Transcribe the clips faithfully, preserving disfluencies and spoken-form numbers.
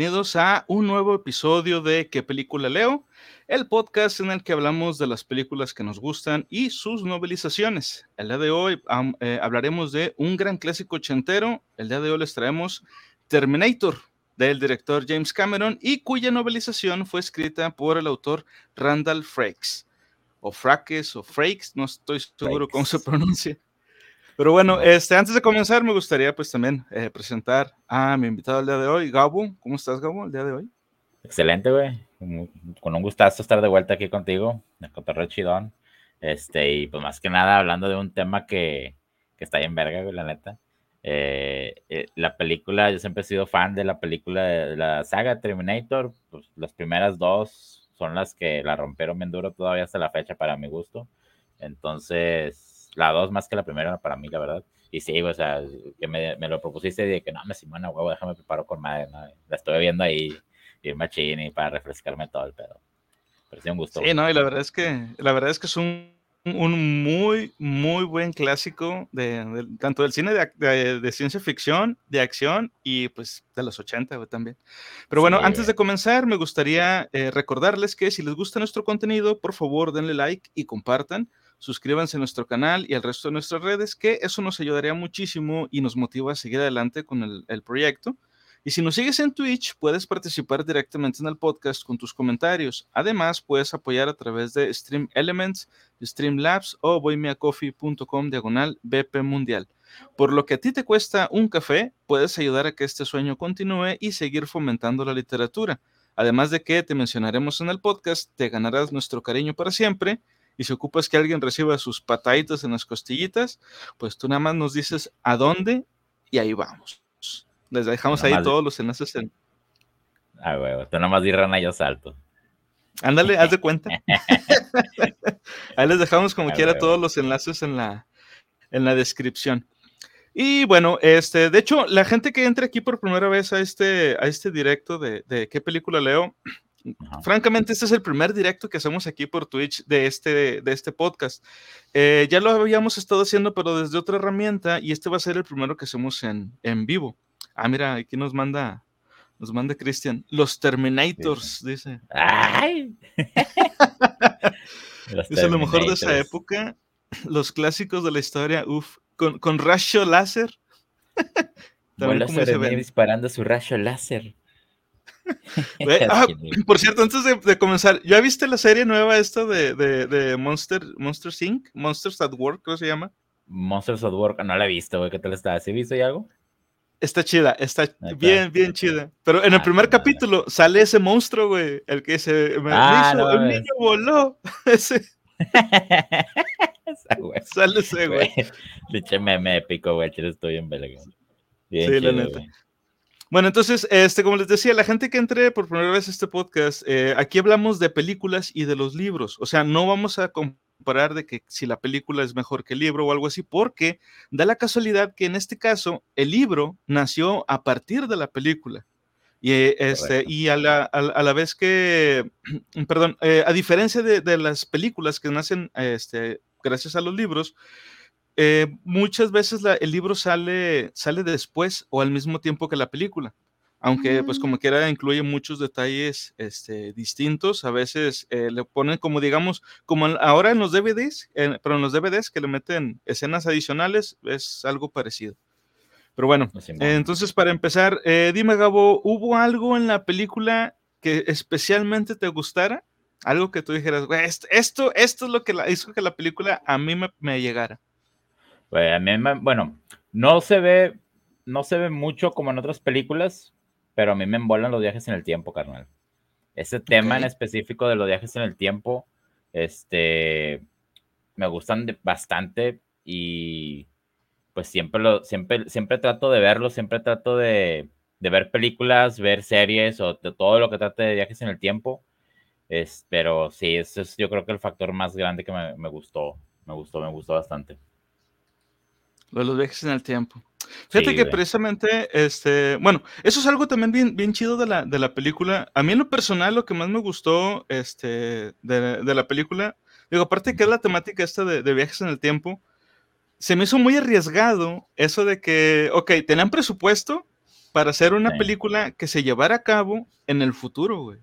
bienvenidos a un nuevo episodio de ¿Qué película leo? El podcast en el que hablamos de las películas que nos gustan y sus novelizaciones. El día de hoy um, eh, hablaremos de un gran clásico ochentero. El día de hoy les traemos Terminator, del director James Cameron, y cuya novelización fue escrita por el autor Randall Frakes. O Frakes, o Frakes, no estoy seguro Frakes. Cómo se pronuncia. Pero bueno, este, antes de comenzar me gustaría pues también eh, presentar a mi invitado el día de hoy, Gabo. ¿Cómo estás, Gabo, el día de hoy? Excelente, güey. Con un gustazo estar de vuelta aquí contigo, de cotorreo chidón. Este, y pues más que nada hablando de un tema que, que está ahí en verga, güey, la neta. Eh, eh, la película, yo siempre he sido fan de la película, de la saga Terminator. Pues las primeras dos son las que la rompieron bien duro todavía hasta la fecha para mi gusto. Entonces... la dos más que la primera para mí, la verdad. Y sí, o sea, que me, me lo propusiste y dije que no, me Simona, huevo, déjame preparo con madre, ¿no? La estoy viendo ahí, bien machín y para refrescarme todo el pedo. Pero sí, un gusto. Sí, no, y la verdad es que, la verdad es que es un, un muy, muy buen clásico, de, de tanto del cine de, de, de ciencia ficción, de acción y pues de los ochenta, güey, también. Pero bueno, sí, antes de comenzar, me gustaría eh, recordarles que si les gusta nuestro contenido, por favor, denle like y compartan. Suscríbanse a nuestro canal y al resto de nuestras redes, que eso nos ayudaría muchísimo y nos motiva a seguir adelante con el, el proyecto. Y si nos sigues en Twitch, puedes participar directamente en el podcast con tus comentarios. Además, puedes apoyar a través de Stream Elements, Streamlabs o buymeacoffee.com diagonal BP Mundial. Por lo que a ti te cuesta un café, puedes ayudar a que este sueño continúe y seguir fomentando la literatura. Además de que te mencionaremos en el podcast, te ganarás nuestro cariño para siempre. Y si ocupas que alguien reciba sus pataditas en las costillitas, pues tú nada más nos dices a dónde y ahí vamos. Les dejamos ahí todos los enlaces. En... Ah, huevo, tú nada más di rana y yo salto. Ándale, haz de cuenta. Ahí les dejamos como ah, quiera huevo. Todos los enlaces en la, en la descripción. Y bueno, este, de hecho, la gente que entra aquí por primera vez a este, a este directo de, de ¿Qué película leo? Ajá. Francamente, este es el primer directo que hacemos aquí por Twitch de este, de este podcast. Eh, ya lo habíamos estado haciendo, pero desde otra herramienta, y este va a ser el primero que hacemos en, en vivo. Ah, mira, aquí nos manda, nos manda Cristian. Los Terminators, sí. Dice. ¡Ay! Dice, lo mejor de esa época, los clásicos de la historia, uff, con, con rayo láser. También como se ve disparando su rayo láser. Ah, por cierto, antes de, de comenzar, ¿ya viste la serie nueva esta de, de, de Monster, Monsters incorporated? Monsters at Work, ¿cómo se llama? Monsters at Work, no la he visto, güey, ¿qué tal está? ¿Sí viste ya algo? Está chida, está okay, bien, bien okay. Chida. Pero en el ah, primer no, capítulo no, no. sale ese monstruo, güey, el que se me ah, hizo, no, el niño voló. Ese. Esa, güey. Sale ese, güey. Pinche meme épico, güey, que estoy en belga. Sí, chido, la neta. Güey. Bueno, entonces, este, como les decía, la gente que entre por primera vez a este podcast, eh, aquí hablamos de películas y de los libros. O sea, no vamos a comparar de que si la película es mejor que el libro o algo así, porque da la casualidad que en este caso el libro nació a partir de la película. Y, eh, este, y a, la, a, a la vez que, perdón, eh, a diferencia de, de las películas que nacen este, gracias a los libros, Eh, muchas veces la, el libro sale, sale después o al mismo tiempo que la película, aunque pues como quiera incluye muchos detalles este, distintos, a veces eh, le ponen como digamos, como ahora en los D V Ds, eh, pero en los D V Ds que le meten escenas adicionales, es algo parecido. Pero bueno, eh, entonces para empezar, eh, dime Gabo, ¿hubo algo en la película que especialmente te gustara? Algo que tú dijeras, esto, esto, esto es lo que la, hizo que la película a mí me, me llegara. Bueno, no se ve, no se ve mucho como en otras películas, pero a mí me embolan los viajes en el tiempo, carnal. Ese okay. tema en específico de los viajes en el tiempo, este, me gustan de, bastante y pues siempre lo, siempre, siempre trato de verlo, siempre trato de, de ver películas, ver series o de todo lo que trate de viajes en el tiempo. Es, pero sí, ese es, yo creo que el factor más grande que me, me gustó, me gustó, me gustó bastante. Lo de los viajes en el tiempo. Fíjate sí, que bien. Precisamente, este, bueno, eso es algo también bien, bien chido de la, de la película. A mí en lo personal lo que más me gustó este, de, de la película, digo, aparte que es la temática esta de, de viajes en el tiempo, se me hizo muy arriesgado eso de que, ok, tenían presupuesto, para hacer una sí. película que se llevara a cabo en el futuro, güey.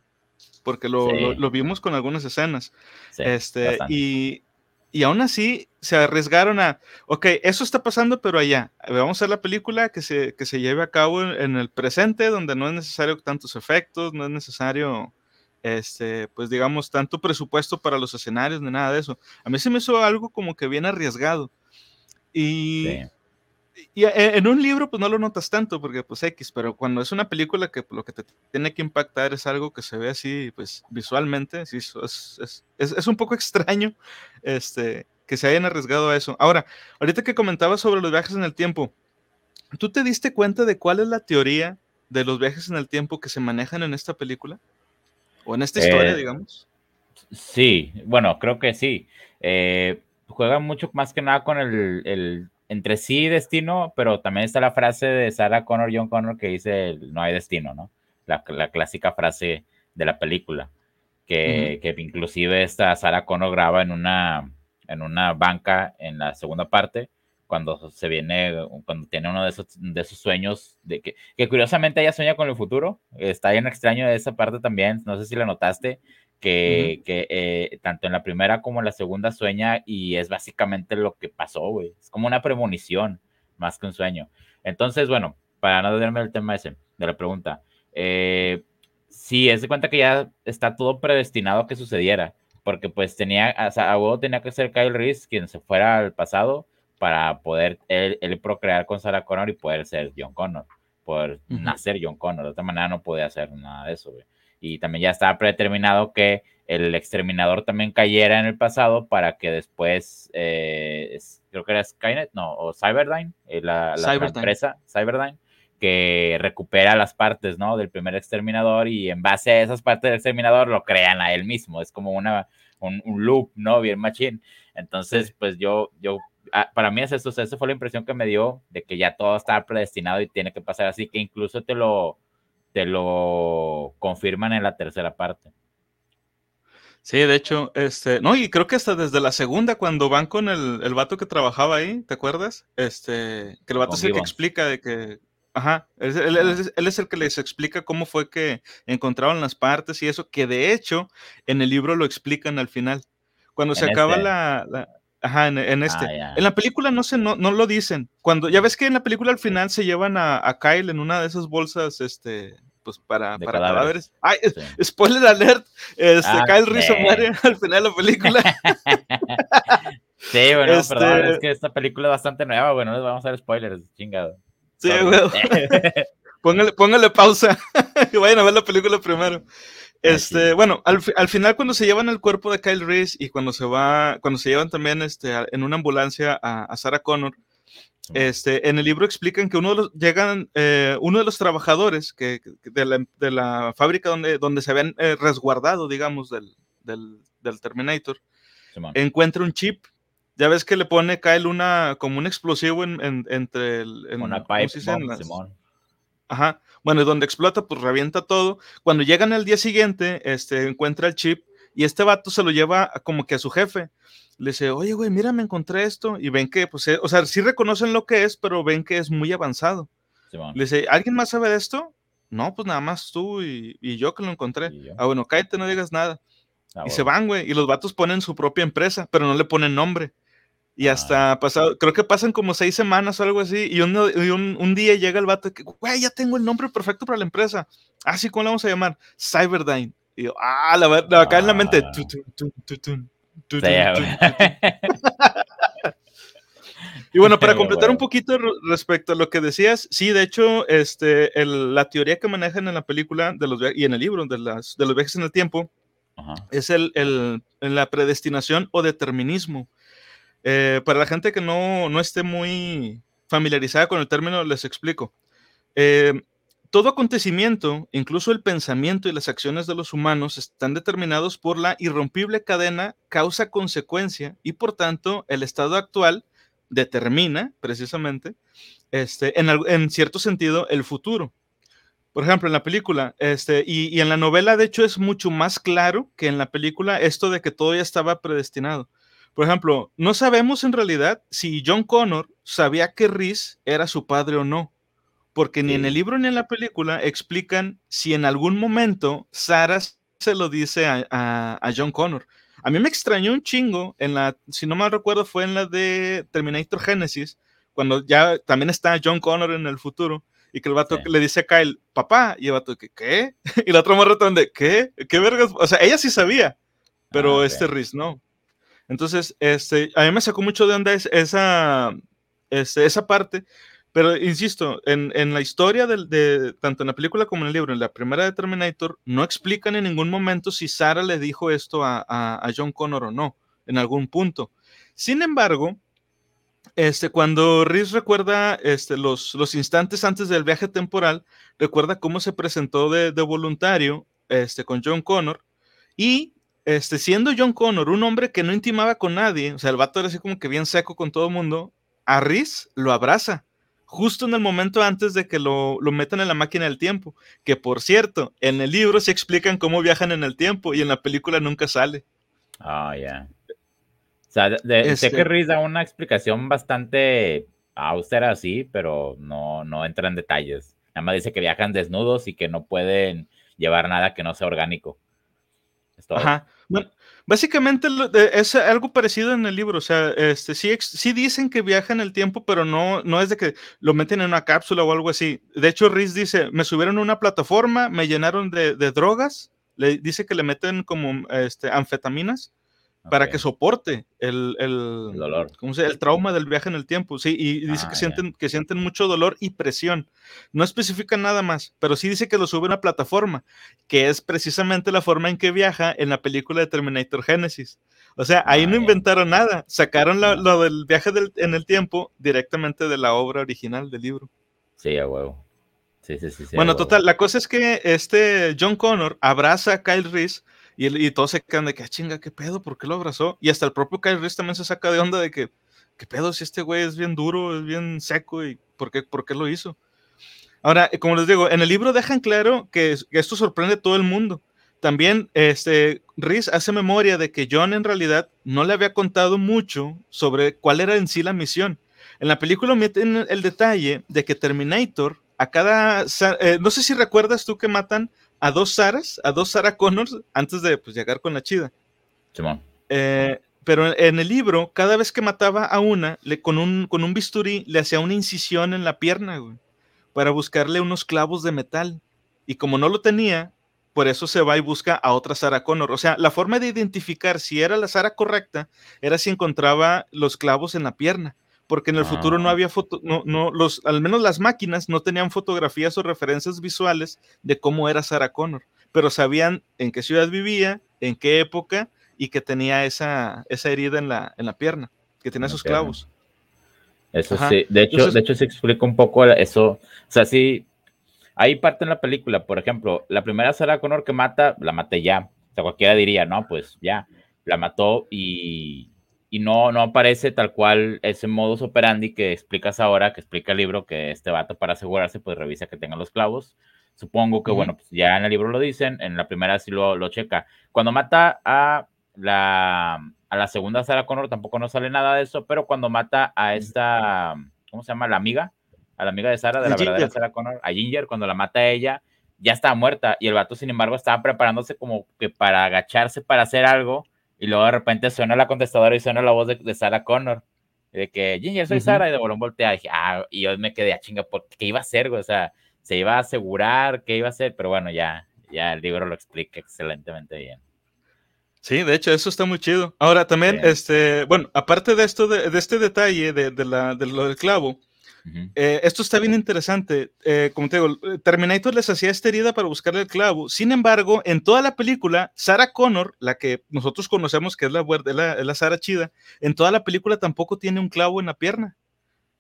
Porque lo, sí. lo, lo vimos con algunas escenas. Sí, este, y, y aún así se arriesgaron a, ok, eso está pasando, pero allá. Vamos a hacer la película que se, que se lleve a cabo en, en el presente, donde no es necesario tantos efectos, no es necesario, este, pues digamos, tanto presupuesto para los escenarios, ni nada de eso. A mí se me hizo algo como que bien arriesgado. Y... Sí. Y en un libro pues no lo notas tanto porque pues X, pero cuando es una película que lo que te tiene que impactar es algo que se ve así pues visualmente, sí, es, es, es, es un poco extraño este, que se hayan arriesgado a eso. Ahora, ahorita que comentabas sobre los viajes en el tiempo, ¿tú te diste cuenta de cuál es la teoría de los viajes en el tiempo que se manejan en esta película? O en esta eh, historia, digamos. Sí, bueno, creo que sí. Eh, juegan mucho más que nada con el... el... entre sí y destino, pero también está la frase de Sarah Connor, John Connor, que dice no hay destino, ¿no? La, la clásica frase de la película, que, uh-huh. que inclusive esta Sarah Connor graba en una, en una banca en la segunda parte, cuando se viene, cuando tiene uno de esos, de esos sueños, de que, que curiosamente ella sueña con el futuro, está bien extraño esa parte también, no sé si la notaste, que, uh-huh. que eh, tanto en la primera como en la segunda sueña y es básicamente lo que pasó, güey. Es como una premonición más que un sueño. Entonces, bueno, para no darme el tema ese, de la pregunta, eh, sí, es de cuenta que ya está todo predestinado a que sucediera, porque pues tenía, o sea, a huevo tenía que ser Kyle Reese quien se fuera al pasado para poder él, él procrear con Sarah Connor y poder ser John Connor, poder uh-huh. nacer John Connor. De otra manera no podía hacer nada de eso, güey. Y también ya estaba predeterminado que el exterminador también cayera en el pasado para que después, eh, creo que era Skynet, no, o Cyberdyne, eh, la, la, Cyberdyne. la empresa Cyberdyne, que recupera las partes, ¿no? Del primer exterminador y en base a esas partes del exterminador lo crean a él mismo. Es como una, un, un loop, ¿no? Bien machín. Entonces, pues yo, yo para mí es eso, o sea, esa fue la impresión que me dio de que ya todo estaba predestinado y tiene que pasar así, que incluso te lo... te lo confirman en la tercera parte. Sí, de hecho, este, no, y creo que hasta desde la segunda, cuando van con el, el vato que trabajaba ahí, ¿te acuerdas? Este, que el vato es el que explica de que, ajá, él, él, él, él es el que les explica cómo fue que encontraron las partes y eso, que de hecho, en el libro lo explican al final. Cuando se acaba la... la Ajá, en, en este. Ah, yeah. En la película no se no, no lo dicen. Cuando, ya ves que en la película al final se llevan a, a Kyle en una de esas bolsas, este, pues para, para cadáveres. Ay, sí. Spoiler alert, este, ah, Kyle Reese sí. muere al final de la película. Sí, bueno, este... perdón, es que esta película es bastante nueva, bueno, les vamos a dar spoilers, chingado. Sí, güey. Póngale, póngale pausa, que vayan a ver la película primero. Este, bueno, al, al final cuando se llevan el cuerpo de Kyle Reese y cuando se va, cuando se llevan también este, a, en una ambulancia a, a Sarah Connor, este, en el libro explican que uno de los, llegan, eh, uno de los trabajadores que, que de, la, de la fábrica donde, donde se habían eh, resguardado, digamos, del, del, del Terminator, sí, encuentra un chip. Ya ves que le pone Kyle una, como un explosivo en, en, entre el... En, una pipe bomb, las... Simón. Ajá. Bueno, donde explota, pues revienta todo. Cuando llegan al día siguiente, este, encuentra el chip y este vato se lo lleva como que a su jefe. Le dice, oye, güey, mira, me encontré esto. Y ven que, pues, eh, o sea, sí reconocen lo que es, pero ven que es muy avanzado. Sí, bueno. Le dice, ¿alguien más sabe de esto? No, pues nada más tú y, y yo que lo encontré. Ah, bueno, cállate, no digas nada. Ah, y bueno. Se van, güey, y los vatos ponen su propia empresa, pero no le ponen nombre. Y hasta ah, pasado, creo que pasan como seis semanas o algo así, y, un, y un, un día llega el vato que, güey, ya tengo el nombre perfecto para la empresa. Ah, sí, ¿cómo la vamos a llamar? Cyberdyne. Y yo, ah, la verdad, acá ah, en la mente. Y bueno, para completar un poquito respecto a lo que decías, sí, de hecho, este, el, la teoría que manejan en la película de los, y en el libro de, las, de los viajes en el tiempo uh-huh. es el, el, la predestinación o determinismo. Eh, para la gente que no, no esté muy familiarizada con el término, les explico. Eh, todo acontecimiento, incluso el pensamiento y las acciones de los humanos, están determinados por la irrompible cadena causa-consecuencia y, por tanto, el estado actual determina, precisamente, este, en, en cierto sentido, el futuro. Por ejemplo, en la película, este, y, y en la novela, de hecho, es mucho más claro que en la película esto de que todo ya estaba predestinado. Por ejemplo, no sabemos en realidad si John Connor sabía que Reese era su padre o no, Porque ni en el libro ni en la película explican si en algún momento Sarah se lo dice a, a, a John Connor. A mí me extrañó un chingo, en la, si no mal recuerdo fue en la de Terminator Genesis, cuando ya también está John Connor en el futuro, y que el vato sí. le dice a Kyle, papá, y el vato que, ¿qué? Y la otra morra también de, ¿qué? ¿Qué vergas? O sea, ella sí sabía, pero ah, este okay. Reese no. Entonces, este, a mí me sacó mucho de onda esa, esa, esa parte. Pero insisto, en, en la historia, de, de, tanto en la película como en el libro, en la primera de Terminator, no explican en ningún momento si Sarah le dijo esto a, a, a John Connor o no, en algún punto. Sin embargo, este, cuando Reese recuerda este, los, los instantes antes del viaje temporal, recuerda cómo se presentó de, de voluntario este, con John Connor y... Este, siendo John Connor un hombre que no intimaba con nadie, o sea, el vato era así como que bien seco con todo el mundo, a Reese lo abraza, justo en el momento antes de que lo, lo metan en la máquina del tiempo, que por cierto, en el libro se explican cómo viajan en el tiempo y en la película nunca sale. Ah, oh, ya. Yeah. O sea, de, de, este... sé que Reese da una explicación bastante austera así, pero no, no entra en detalles. Nada más dice que viajan desnudos y que no pueden llevar nada que no sea orgánico. Ajá. Bueno, básicamente es algo parecido en el libro, o sea, este, sí, sí dicen que viajan el tiempo, pero no, no es de que lo meten en una cápsula o algo así. De hecho, Reese dice, me subieron a una plataforma, me llenaron de, de drogas, le dice que le meten como este, anfetaminas okay. para que soporte el, el, el, dolor. ¿Cómo se, el trauma del viaje en el tiempo, sí, y dice ah, que, yeah. sienten, que sienten mucho dolor y presión. No especifica nada más, pero sí dice que lo sube a una plataforma, que es precisamente la forma en que viaja en la película de Terminator Genesis. O sea, ahí ah, no inventaron yeah. nada, sacaron lo, lo del viaje del, en el tiempo directamente de la obra original del libro. Sí, a huevo. Sí, sí, sí, sí, bueno, a huevo. Total, la cosa es que este John Connor abraza a Kyle Reese y, y todos se quedan de que, ah, chinga, qué pedo, ¿por qué lo abrazó? Y hasta el propio Kyle Reese también se saca de onda de que, qué pedo, si este güey es bien duro, es bien seco, ¿y por qué, por qué lo hizo? Ahora, como les digo, en el libro dejan claro que, que esto sorprende a todo el mundo. También, este, Reese hace memoria de que John en realidad no le había contado mucho sobre cuál era en sí la misión. En la película meten el detalle de que Terminator, a cada, eh, no sé si recuerdas tú que matan a dos Sarahs, a dos Sarah Connors antes de pues, llegar con la chida. Simón. Eh, pero en el libro, cada vez que mataba a una, le, con, un, con un bisturí le hacía una incisión en la pierna, güey, para buscarle unos clavos de metal. Y como no lo tenía, por eso se va y busca a otra Sarah Connor. O sea, la forma de identificar si era la Sarah correcta era si encontraba los clavos en la pierna. Porque en el ah. futuro no había foto, no, no, los, al menos las máquinas no tenían fotografías o referencias visuales de cómo era Sarah Connor, pero sabían en qué ciudad vivía, en qué época y que tenía esa, esa herida en la, en la pierna, que tenía esos pierna. clavos. Eso Ajá. sí, de hecho, Entonces, de hecho se explica un poco eso, o sea, sí, hay parte en la película, por ejemplo, la primera Sarah Connor que mata, la maté ya, o sea, cualquiera diría, no, pues ya, la mató y... Y no, no aparece tal cual ese modus operandi que explicas ahora, que explica el libro, que este vato para asegurarse, pues revisa que tengan los clavos. Supongo que, uh-huh. bueno, pues ya en el libro lo dicen, en la primera sí lo, lo checa. Cuando mata a la, a la segunda Sarah Connor tampoco no sale nada de eso, pero cuando mata a esta, ¿cómo se llama? La amiga, a la amiga de Sarah, de la verdadera Sarah Connor, a Ginger, cuando la mata a ella, ya estaba muerta. Y el vato, sin embargo, estaba preparándose como que para agacharse, para hacer algo. Y luego de repente suena la contestadora y suena la voz de, de Sarah Connor. De que, Ginger, soy uh-huh. Sarah. Y de volón voltea. Y, dije, ah, y yo me quedé a chinga. ¿Qué iba a hacer, güey? O sea, ¿se iba a asegurar? ¿Qué iba a hacer? Pero bueno, ya, ya el libro lo explica excelentemente bien. Sí, de hecho, eso está muy chido. Ahora también, bien. este, bueno, aparte de esto, de, de este detalle de, de, la, de lo del clavo, uh-huh. eh, esto está bien interesante. Eh, como te digo, Terminator les hacía esta herida para buscarle el clavo. Sin embargo, en toda la película, Sarah Connor, la que nosotros conocemos que es la, la, la Sarah chida, en toda la película tampoco tiene un clavo en la pierna.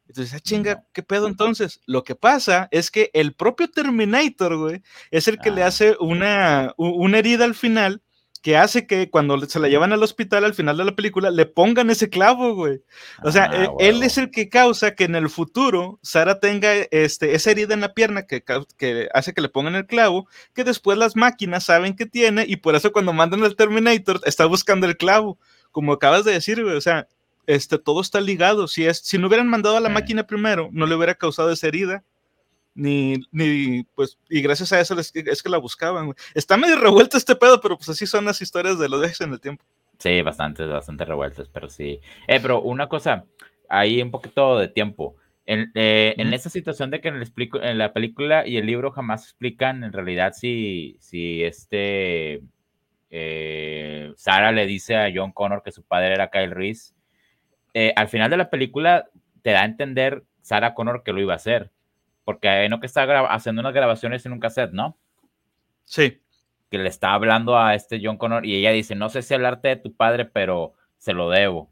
Entonces, ah, chinga, ¿qué pedo entonces? Lo que pasa es que el propio Terminator, güey, es el que ah. le hace una, una herida al final que hace que cuando se la llevan al hospital al final de la película, le pongan ese clavo, güey. O sea, ah, wow. él es el que causa que en el futuro Sarah tenga este, esa herida en la pierna que, que hace que le pongan el clavo, que después las máquinas saben que tiene y por eso cuando mandan al Terminator está buscando el clavo. Como acabas de decir, güey, o sea, este, todo está ligado. Si, es, si no hubieran mandado a la sí. máquina primero, no le hubiera causado esa herida. ni, ni pues, y gracias a eso es que, es que la buscaban. Está medio revuelto este pedo, pero pues así son las historias de los viajes en el tiempo. Sí, bastante, bastante revueltas, pero sí. Eh, pero una cosa, hay un poquito de tiempo. En, eh, en esta situación de que en, el explico, en la película y el libro jamás explican en realidad si, si este eh, Sarah le dice a John Connor que su padre era Kyle Reese. Eh, al final de la película te da a entender Sarah Connor que lo iba a hacer, porque hay uno que está gra- haciendo unas grabaciones en un cassette, ¿no? Sí. Que le está hablando a este John Connor y ella dice, no sé si hablarte de tu padre, pero se lo debo.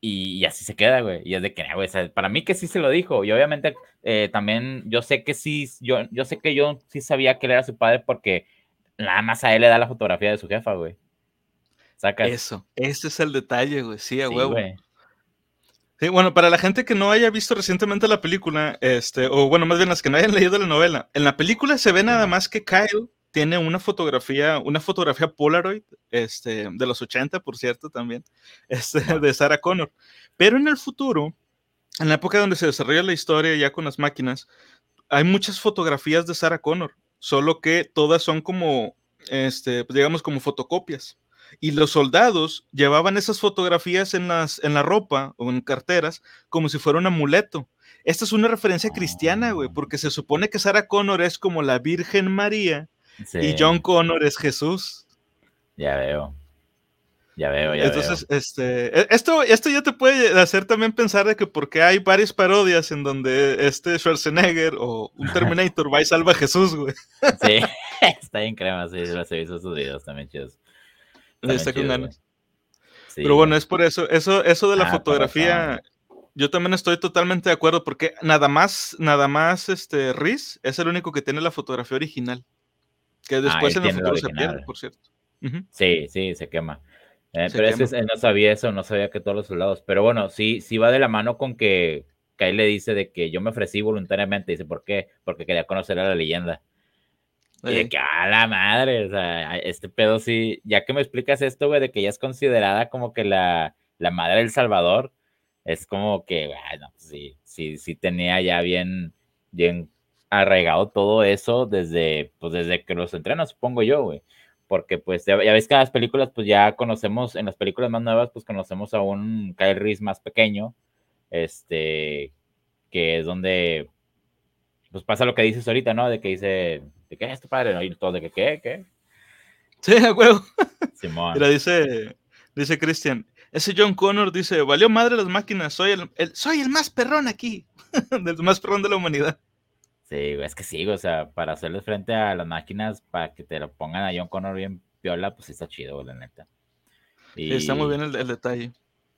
Y, y así se queda, güey. Y es de que, güey, o sea, para mí que sí se lo dijo. Y obviamente eh, también yo sé que sí, yo, yo sé que yo sí sabía que él era su padre porque nada más a él le da la fotografía de su jefa, güey. ¿Sacas? Eso, ese es el detalle, güey. Sí, a huevo. Sí, sí, bueno, para la gente que no haya visto recientemente la película, este, o bueno, más bien las que no hayan leído la novela, en la película se ve nada más que Kyle tiene una fotografía, una fotografía Polaroid, este, de los ochenta, por cierto, también, este, de Sarah Connor. Pero en el futuro, en la época donde se desarrolla la historia ya con las máquinas, hay muchas fotografías de Sarah Connor, solo que todas son como, este, digamos, como fotocopias. Y los soldados llevaban esas fotografías en, las, en la ropa o en carteras como si fuera un amuleto. Esta es una referencia cristiana, güey, porque se supone que Sarah Connor es como la Virgen María. Sí. Y John Connor es Jesús. Ya veo. Ya veo, ya Entonces, veo. Este, esto, esto ya te puede hacer también pensar de que porque hay varias parodias en donde este Schwarzenegger o un Terminator va y salva a Jesús, güey. Sí, está bien crema, sí, los he visto sus videos también chidos. También está chido, con ganas. Sí. Pero bueno, es por eso, eso, eso de la ah, fotografía... Yo también estoy totalmente de acuerdo porque nada más, nada más este Reese es el único que tiene la fotografía original. Que después ah, en el futuro se pierde, por cierto. Uh-huh. Sí, sí, se quema. Eh, se pero quema. Es que no sabía eso, no sabía que todos los soldados. Pero bueno, sí, sí va de la mano con que Kyle le dice de que yo me ofrecí voluntariamente. Dice, ¿por qué? Porque quería conocer a la leyenda. Sí. Y de que, ¡a la madre! O sea, este pedo sí. Ya que me explicas esto, güey, de que ella es considerada como que la, la madre del Salvador, es como que, bueno, sí, sí, sí tenía ya bien, bien arraigado todo eso desde, pues desde que los entrenan, supongo yo, güey, porque pues ya, ya ves que en las películas, pues ya conocemos, en las películas más nuevas, pues conocemos a un Kyle Reese más pequeño, este, que es donde, pues pasa lo que dices ahorita, ¿no? De que dice, ¿de qué es tu padre? ¿No? Y todo, ¿de que, qué, qué? Sí, a huevo. Simón. Mira, dice, dice Christian, ese John Connor dice, valió madre las máquinas, soy el, el soy el más perrón aquí, el más perrón de la humanidad. Sí, es que sí, o sea, para hacerle frente a las máquinas, para que te lo pongan a John Connor bien piola, pues está chido, la neta. Y... sí, está muy bien el, el detalle.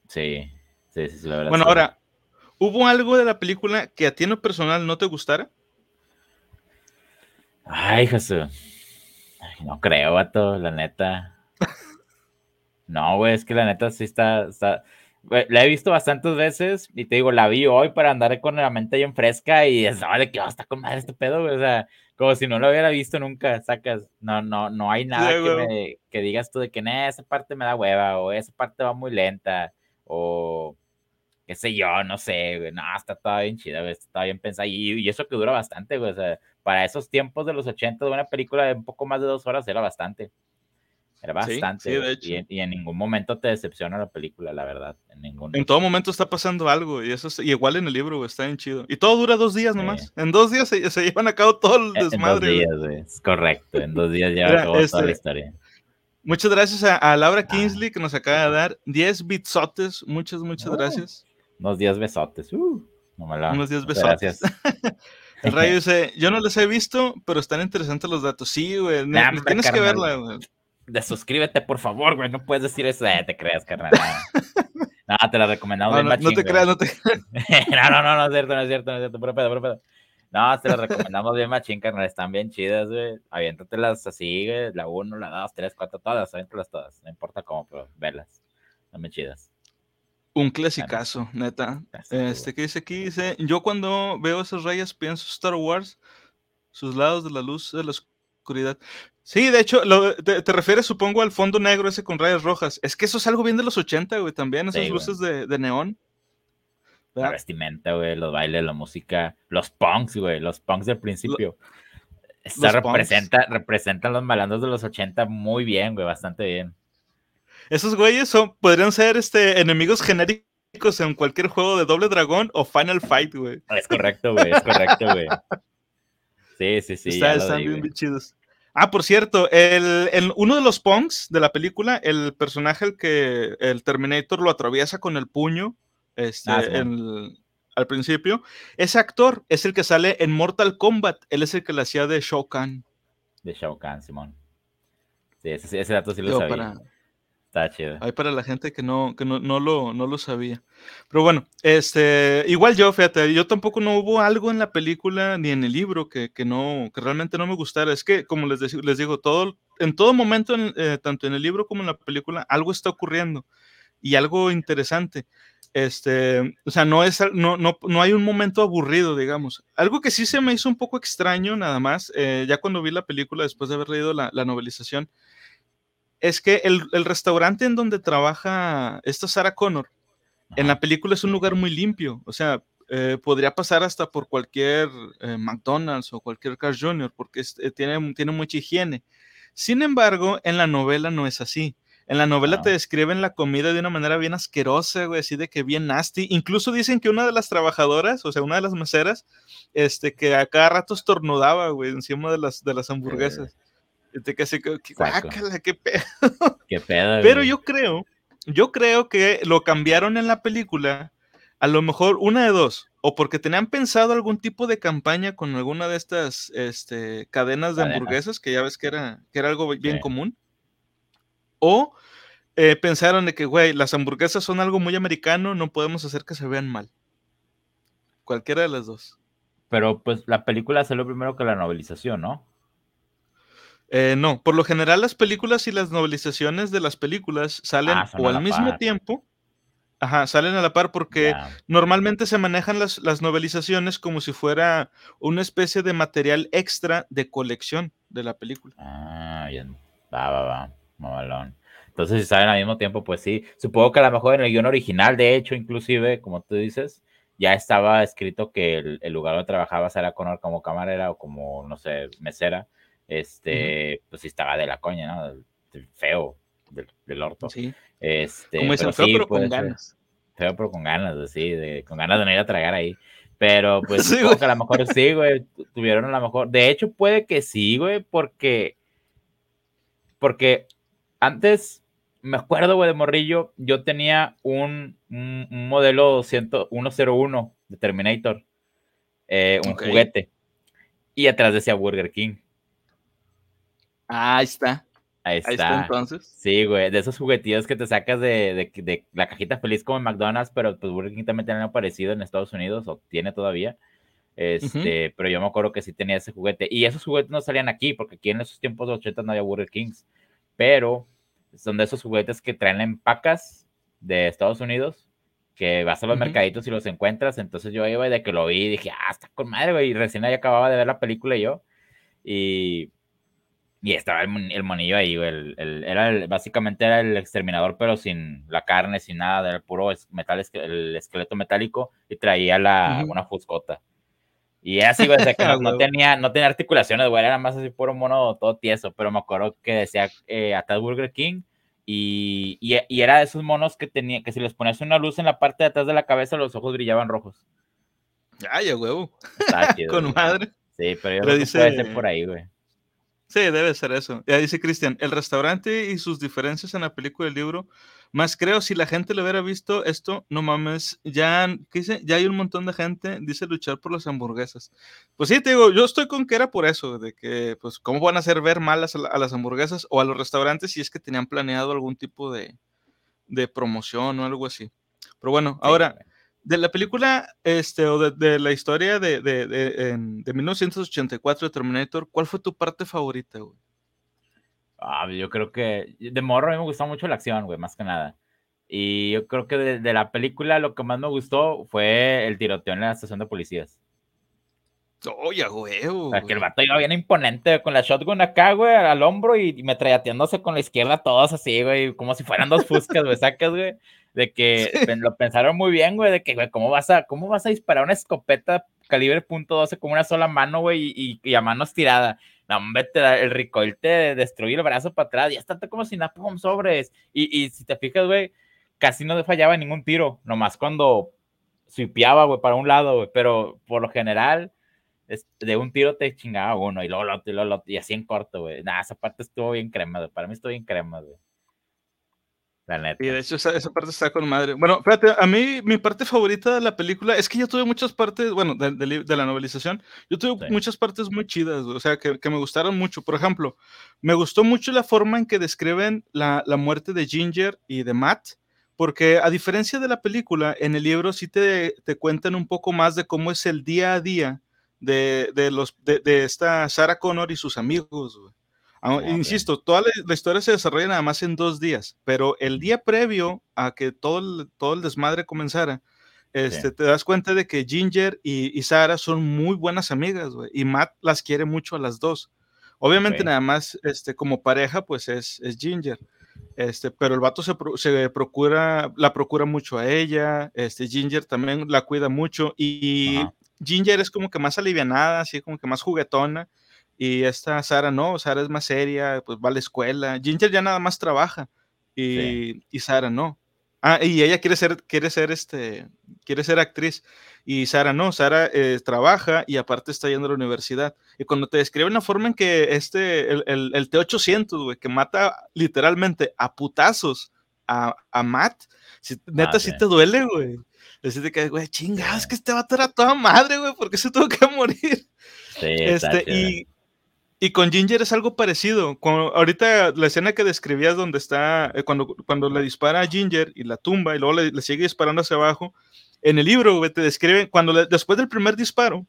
Sí, sí, sí, la verdad. Bueno, sí. Ahora, ¿hubo algo de la película que a ti en lo personal no te gustara? Ay, Jesús. Ay, no creo, vato, la neta. No, güey, es que la neta sí está... está... la he visto bastantes veces y te digo, la vi hoy para andar con la mente bien fresca y es, no, de que oh, está con madre este pedo, güey. O sea, como si no lo hubiera visto nunca, sacas, no, no, no hay nada sí, que, me, que digas tú de que nah, esa parte me da hueva o esa parte va muy lenta o qué sé yo, no sé, güey, no, está toda bien chida, güey, está bien pensada y, y eso que dura bastante, güey, o sea, para esos tiempos de los ochenta de una película de un poco más de dos horas era bastante. Era bastante, sí, sí, y, y en ningún momento te decepciona la película, la verdad. En ningún en todo momento está pasando algo, y eso es igual en el libro, está bien chido. Y todo dura dos días nomás. Sí. En dos días se, se llevan a cabo todo el desmadre. En dos días, güey. Es correcto, en dos días llevan a cabo este, toda la historia. Muchas gracias a, a Laura Kingsley, ah, que nos acaba de dar diez bitsotes. Muchas, muchas uh, gracias. Unos diez besotes. Uh, no me la... Unos diez besotes. Gracias. El Rayo dice, yo no les he visto, pero están interesantes los datos. Sí, güey. Nah, tienes carnal. que verla, güey. Desuscríbete, por favor, güey, no puedes decir eso, eh, te creas, carnal. No, te la recomendamos no, no, bien machín, No te creas, no te creas. no, no, no, no es cierto, no es cierto, no es cierto, puro pedo, puro pedo. No, te la recomendamos bien machín, carnal, están bien chidas, güey. Aviéntatelas así, güey, la uno, la dos, tres, cuatro, todas, aviéntatelas todas, no importa cómo, pero verlas, están bien chidas. Un clasicazo, claro. Neta. Clásico, este, ¿qué dice aquí? Dice, yo cuando veo esas rayas pienso Star Wars, sus lados de la luz de la oscuridad. Sí, de hecho, lo, te, te refieres, supongo, al fondo negro ese con rayas rojas. Es que eso es algo bien de los ochenta, güey, también, esas sí, luces de, de neón. ¿verdad? La vestimenta, güey, los bailes, la música, los punks, güey, los punks del principio. Lo, los representa, punks. Representan los malandros de los ochenta muy bien, güey, bastante bien. Esos güeyes son, podrían ser este, enemigos genéricos en cualquier juego de Doble Dragón o Final Fight, güey. Es correcto, güey, es correcto, güey. Sí, sí, sí. Está, están di, bien, bien chidos. Ah, por cierto, el, el, uno de los punks de la película, el personaje al que el Terminator lo atraviesa con el puño este, ah, sí. el, al principio, ese actor es el que sale en Mortal Kombat. Él es el que le hacía de Shao Kahn. De Shao Kahn, Simón. Sí, ese, ese dato sí lo Yo, sabía. Para... Está chido. Ay, para la gente que no, que no, no, lo, no lo sabía. Pero bueno, este, igual yo, fíjate, yo tampoco no hubo algo en la película ni en el libro que, que, no, que realmente no me gustara. Es que, como les, de, les digo, todo, en todo momento, en, eh, tanto en el libro como en la película, algo está ocurriendo y algo interesante. Este, o sea, no, es, no, no, no hay un momento aburrido, digamos. Algo que sí se me hizo un poco extraño, nada más, eh, ya cuando vi la película, después de haber leído la, la novelización, es que el, el restaurante en donde trabaja esta Sarah Connor, en la película es un lugar muy limpio, o sea, eh, podría pasar hasta por cualquier eh, McDonald's o cualquier Carl junior, porque es, eh, tiene, tiene mucha higiene. Sin embargo, en la novela no es así. En la novela no. Te describen la comida de una manera bien asquerosa, güey, así de que bien nasty. Incluso dicen que una de las trabajadoras, o sea, una de las meseras, este, que a cada rato estornudaba, güey, encima de las, de las hamburguesas. Eh. Que así, que, guácala, qué pedo. Qué pedo. Pero yo creo, yo creo que lo cambiaron en la película, a lo mejor una de dos, o porque tenían pensado algún tipo de campaña con alguna de estas este, cadenas de Cadena. hamburguesas, que ya ves que era, que era algo bien sí. común, o eh, pensaron de que, güey, las hamburguesas son algo muy americano, no podemos hacer que se vean mal. Cualquiera de las dos. Pero pues la película salió primero que la novelización, ¿no? Eh, no, por lo general las películas y las novelizaciones de las películas salen ah, o al mismo par. tiempo, ajá, salen a la par porque yeah. normalmente se manejan las, las novelizaciones como si fuera una especie de material extra de colección de la película. Ah, bien, va, va, va, mamalón. Entonces si salen al mismo tiempo, pues sí, supongo que a lo mejor en el guión original, de hecho, inclusive, como tú dices, ya estaba escrito que el, el lugar donde trabajaba Sarah Connor como camarera o como, no sé, mesera, Este, uh-huh. pues sí estaba de la coña, ¿no? Del feo, del, del orto. Sí. Este, como dicen, feo, sí, pero con ser, ganas. Feo, pero con ganas, así, de, con ganas de no ir a tragar ahí. Pero pues sí, que a lo mejor sí, güey, tuvieron a lo mejor. De hecho, puede que sí, güey, porque. Porque antes, me acuerdo, güey, de morrillo, yo tenía un, un, un modelo ciento uno de Terminator, eh, un okay. juguete, y atrás decía Burger King. Ah, ahí está. Ahí está. Ahí está, entonces. Sí, güey, de esos juguetillos que te sacas de, de, de la cajita feliz como en McDonald's, pero pues Burger King también tiene aparecido en Estados Unidos, o tiene todavía, este, uh-huh. pero yo me acuerdo que sí tenía ese juguete, y esos juguetes no salían aquí, porque aquí en esos tiempos de los ochenta no había Burger Kings, pero son de esos juguetes que traen en pacas de Estados Unidos, que vas a los uh-huh. mercaditos y los encuentras, entonces yo iba y de que lo vi, dije, ah, está con madre, güey, y recién ahí acababa de ver la película y yo, y... Y estaba el, el monillo ahí, güey. El, el, era el, básicamente era el exterminador, pero sin la carne, sin nada. Era el puro metal, el esqueleto metálico. Y traía la, uh-huh. una fuscota. Y así, güey, o sea, que no, no, tenía, no tenía articulaciones, güey. Era más así puro mono todo tieso. Pero me acuerdo que decía eh, atrás Burger King. Y, y, y era de esos monos que tenía que si les ponías una luz en la parte de atrás de la cabeza, los ojos brillaban rojos. ¡Ay, huevo! Con güey. Madre. Sí, pero yo pero creo dice... que puede ser por ahí, güey. Sí, debe ser eso. Ya dice Cristian, el restaurante y sus diferencias en la película del libro, más creo, si la gente lo hubiera visto, esto, no mames, ya, ¿qué dice? Ya hay un montón de gente, dice, luchar por las hamburguesas. Pues sí, te digo, yo estoy con que era por eso, de que, pues, ¿cómo van a hacer ver mal a las hamburguesas o a los restaurantes si es que tenían planeado algún tipo de, de promoción o algo así? Pero bueno, sí. Ahora... De la película, este, o de, de la historia de, de, de, de, de mil novecientos ochenta y cuatro de Terminator, ¿cuál fue tu parte favorita, güey? Ah, yo creo que, de morro a mí me gustó mucho la acción, güey, más que nada. Y yo creo que de, de la película lo que más me gustó fue el tiroteo en la estación de policías. ¡Oye, güey! O sea, que el vato iba bien imponente, con la shotgun acá, güey, al hombro y, y metrallateándose con la izquierda todos así, güey, como si fueran dos fuscas, güey, sacas, güey. de que sí. lo pensaron muy bien, güey, de que, güey, ¿cómo vas a, cómo vas a disparar una escopeta calibre punto doce con una sola mano, güey, y, y a mano estirada? No, hombre, te da el recoil, te destruye el brazo para atrás, ya está como si nada, pum, sobres. Y, y si te fijas, güey, casi no fallaba ningún tiro, nomás cuando swipeaba, güey, para un lado, güey, pero por lo general, de un tiro te chingaba uno, y luego lo otro, y luego lo otro, y así en corto, güey. Nah, esa parte estuvo bien crema, güey, para mí estuvo bien crema, güey. La neta. Y de hecho esa, esa parte está con madre. Bueno, fíjate, a mí mi parte favorita de la película es que yo tuve muchas partes, bueno, de, de, de la novelización, yo tuve sí. muchas partes muy chidas, o sea, que, que me gustaron mucho. Por ejemplo, me gustó mucho la forma en que describen la, la muerte de Ginger y de Matt, porque a diferencia de la película, en el libro sí te, te cuentan un poco más de cómo es el día a día de, de, los, de, de esta Sarah Connor y sus amigos, güey. Ah, insisto, toda la, la historia se desarrolla nada más en dos días, pero el día previo a que todo el, todo el desmadre comenzara, este, sí. te das cuenta de que Ginger y, y Sarah son muy buenas amigas, güey, y Matt las quiere mucho a las dos. Obviamente okay. nada más este, como pareja, pues es, es Ginger, este, pero el vato se, pro, se procura, la procura mucho a ella, este, Ginger también la cuida mucho, y uh-huh. Ginger es como que más alivianada, así como que más juguetona. Y esta Sarah no, Sarah es más seria, pues va a la escuela. Ginger ya nada más trabaja y, sí. y Sarah no. Ah, y ella quiere ser, quiere ser, este, quiere ser actriz y Sarah no, Sarah eh, trabaja y aparte está yendo a la universidad. Y cuando te describen la forma en que este, el, el, el T ochocientos, güey, que mata literalmente a putazos a, a Matt, si, neta ah, sí. sí te duele, güey. Decirte que, güey, chingas, que este vato era toda madre, güey, porque se tuvo que morir. Sí, este, y... Y con Ginger es algo parecido. Cuando, ahorita la escena que describías donde está, eh, cuando, cuando le dispara a Ginger y la tumba y luego le, le sigue disparando hacia abajo, en el libro güey, te describen, cuando le, después del primer disparo,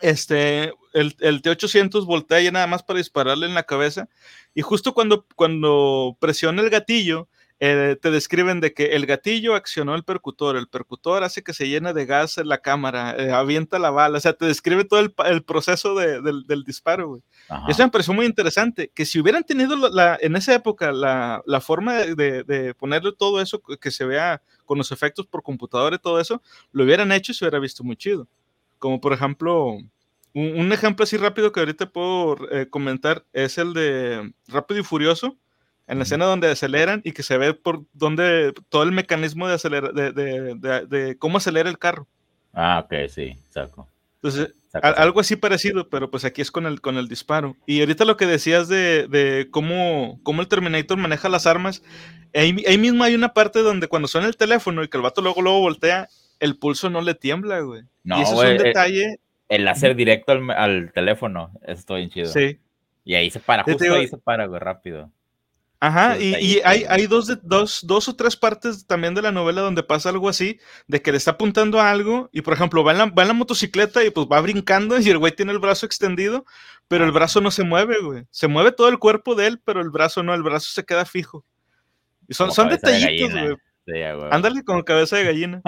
este, el, el T ochocientos voltea ya nada más para dispararle en la cabeza y justo cuando, cuando presiona el gatillo, eh, te describen de que el gatillo accionó el percutor, el percutor hace que se llena de gas en la cámara, eh, avienta la bala, o sea, te describe todo el, el proceso de, del, del disparo, güey. Eso me pareció muy interesante, que si hubieran tenido la, la, en esa época la, la forma de, de ponerle todo eso, que se vea con los efectos por computadora y todo eso, lo hubieran hecho y se hubiera visto muy chido. Como por ejemplo, un, un ejemplo así rápido que ahorita puedo eh, comentar es el de Rápido y Furioso, en la escena donde aceleran y que se ve por donde todo el mecanismo de, acelera, de, de, de, de cómo acelera el carro. Ah, ok, sí, saco. Entonces, saco, saco. algo así parecido, pero pues aquí es con el, con el disparo. Y ahorita lo que decías de, de cómo, cómo el Terminator maneja las armas, ahí, ahí mismo hay una parte donde cuando suena el teléfono y que el vato luego, luego voltea, el pulso no le tiembla, güey. No, y eso güey, es un detalle. El láser directo al, al teléfono, eso está bien chido. Sí. Y ahí se para, justo digo, ahí se para, güey, rápido. Ajá, y, y hay, hay dos, de, dos, dos o tres partes también de la novela donde pasa algo así, de que le está apuntando a algo y, por ejemplo, va en la, va en la motocicleta y pues va brincando y el güey tiene el brazo extendido, pero el brazo no se mueve, güey. Se mueve todo el cuerpo de él, pero el brazo no, el brazo se queda fijo. Y son, son detallitos, de güey. Sí, güey. Ándale con cabeza de gallina.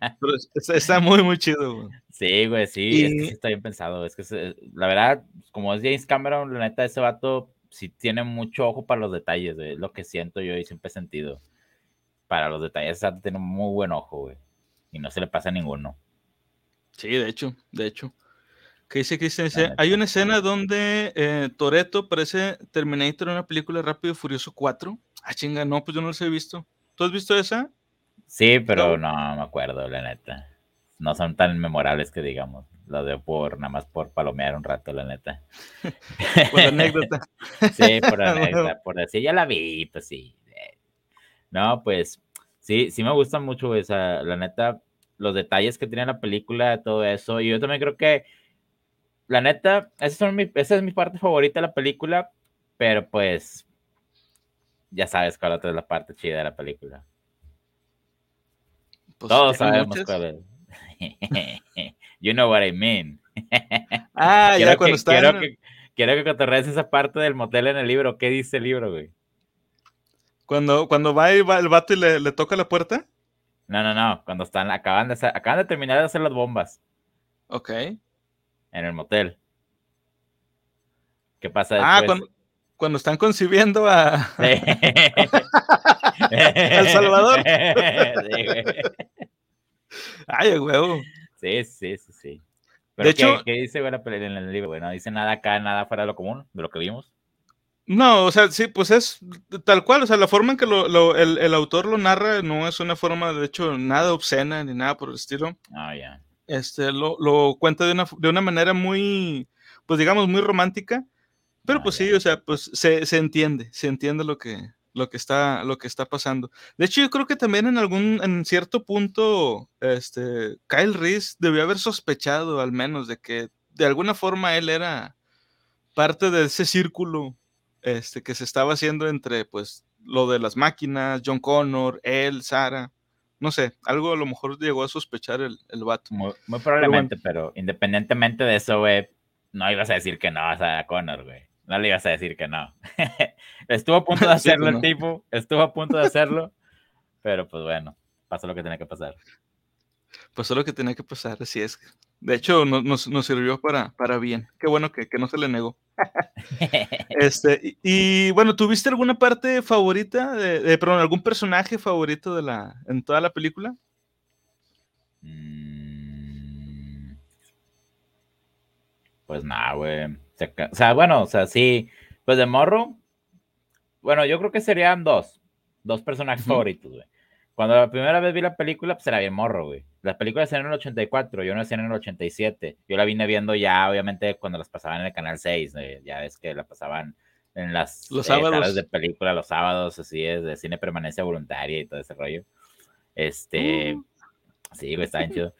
Pero está, está muy, muy chido, güey. Sí, güey, sí, y... es que sí está bien pensado. Es que se, la verdad, como es James Cameron, la neta, ese vato... sí tiene mucho ojo para los detalles, güey. Lo que siento yo y siempre he sentido. Para los detalles, tiene muy buen ojo, güey. Y no se le pasa a ninguno. Sí, de hecho, de hecho. ¿Qué dice Cristian? Dice, hay una escena donde eh, Toretto parece Terminator en una película Rápido y Furioso cuatro. Ah, chinga, no, pues yo no los he visto. ¿Tú has visto esa? Sí, pero no, no me acuerdo, la neta. No son tan memorables que digamos. Lo de por, nada más por palomear un rato, la neta. Por anécdota. Sí, por anécdota, por decir, ya la vi, pues sí. No, pues, sí, sí me gusta mucho, güey, o sea, la neta, los detalles que tiene la película, todo eso, y yo también creo que, la neta, esa es mi, esa es mi parte favorita de la película, pero pues, ya sabes cuál otra es la parte chida de la película. Pues, todos sabemos muchas. Cuál es. You know what I mean. Ah, quiero ya cuando que, está. Quiero, en... que, quiero que cotorrees esa parte del motel en el libro. ¿Qué dice el libro, güey? Cuando, cuando va, y va el vato y le, le toca la puerta. No, no, no. Cuando están, acaban de, acaban de terminar de hacer las bombas. Ok. En el motel. ¿Qué pasa después? Ah, cuando, cuando están concibiendo a. Sí. El Salvador. Sí, güey. Ay, huevo. Sí, sí, sí, sí. Pero de ¿qué, hecho, ¿qué dice en el libro? Bueno, dice nada acá, nada fuera de lo común, de lo que vimos. No, o sea, sí, pues es tal cual, o sea, la forma en que lo, lo, el, el autor lo narra no es una forma, de hecho, nada obscena ni nada por el estilo. Ah, ya. Yeah. Este, lo, lo cuenta de una, de una manera muy, pues digamos, muy romántica, pero ah, pues yeah. sí, o sea, pues se, se entiende, se entiende lo que, lo que está, lo que está pasando. De hecho, yo creo que también en algún, en cierto punto, este, Kyle Reese debió haber sospechado, al menos, de que de alguna forma él era parte de ese círculo, este, que se estaba haciendo entre, pues, lo de las máquinas, John Connor, él, Sarah, no sé, algo a lo mejor llegó a sospechar el, el vato. Muy, muy probablemente, pero, bueno, pero independientemente de eso, güey, no ibas a decir que no a Sarah Connor, güey. No le ibas a decir que no. Estuvo a punto de hacerlo, sí, no. el tipo. Estuvo a punto de hacerlo. Pero, pues, bueno. Pasó lo que tenía que pasar. Pasó lo que tenía que pasar, así es. De hecho, no, nos, nos sirvió para, para bien. Qué bueno que, que no se le negó. este y, y, bueno, ¿tuviste alguna parte favorita? De, de, perdón, ¿algún personaje favorito de la, en toda la película? Pues, nada, güey. O sea, bueno, o sea, sí, pues de morro, bueno, yo creo que serían dos, dos personajes uh-huh. favoritos, güey. Cuando la primera vez vi la película, pues era bien morro, güey. Las películas eran en el ochenta y cuatro, yo no hacía en el ochenta y siete. Yo la vine viendo ya, obviamente, cuando las pasaban en el Canal seis, güey. Ya ves que la pasaban en las los eh, salas de película, los sábados, así es, de cine permanencia voluntaria y todo ese rollo. Este, uh. sí, güey, está bien chido.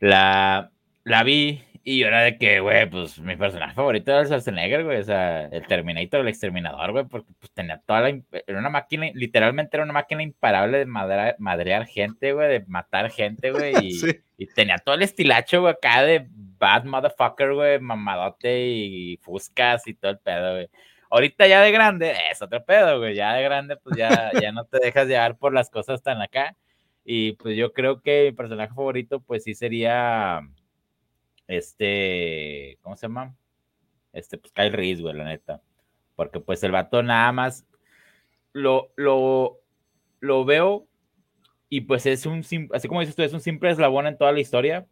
La, la vi... Y yo era de que, güey, pues, mi personaje favorito era el Schwarzenegger, güey, o sea, el Terminator, el Exterminador, güey, porque pues tenía toda la... Era una máquina, literalmente era una máquina imparable de madre, madrear gente, güey, de matar gente, güey, y, sí. y tenía todo el estilacho, güey, acá de bad motherfucker, güey, mamadote y fuscas y todo el pedo, güey. Ahorita ya de grande, es otro pedo, güey, ya de grande, pues, ya, ya no te dejas llevar por las cosas tan acá. Y, pues, yo creo que mi personaje favorito, pues, sí sería... Este, ¿cómo se llama? Este, pues Kyle Reese, güey, la neta. Porque pues el vato nada más lo, lo, lo veo y pues es un, así como dices tú, es un simple eslabón en toda la historia.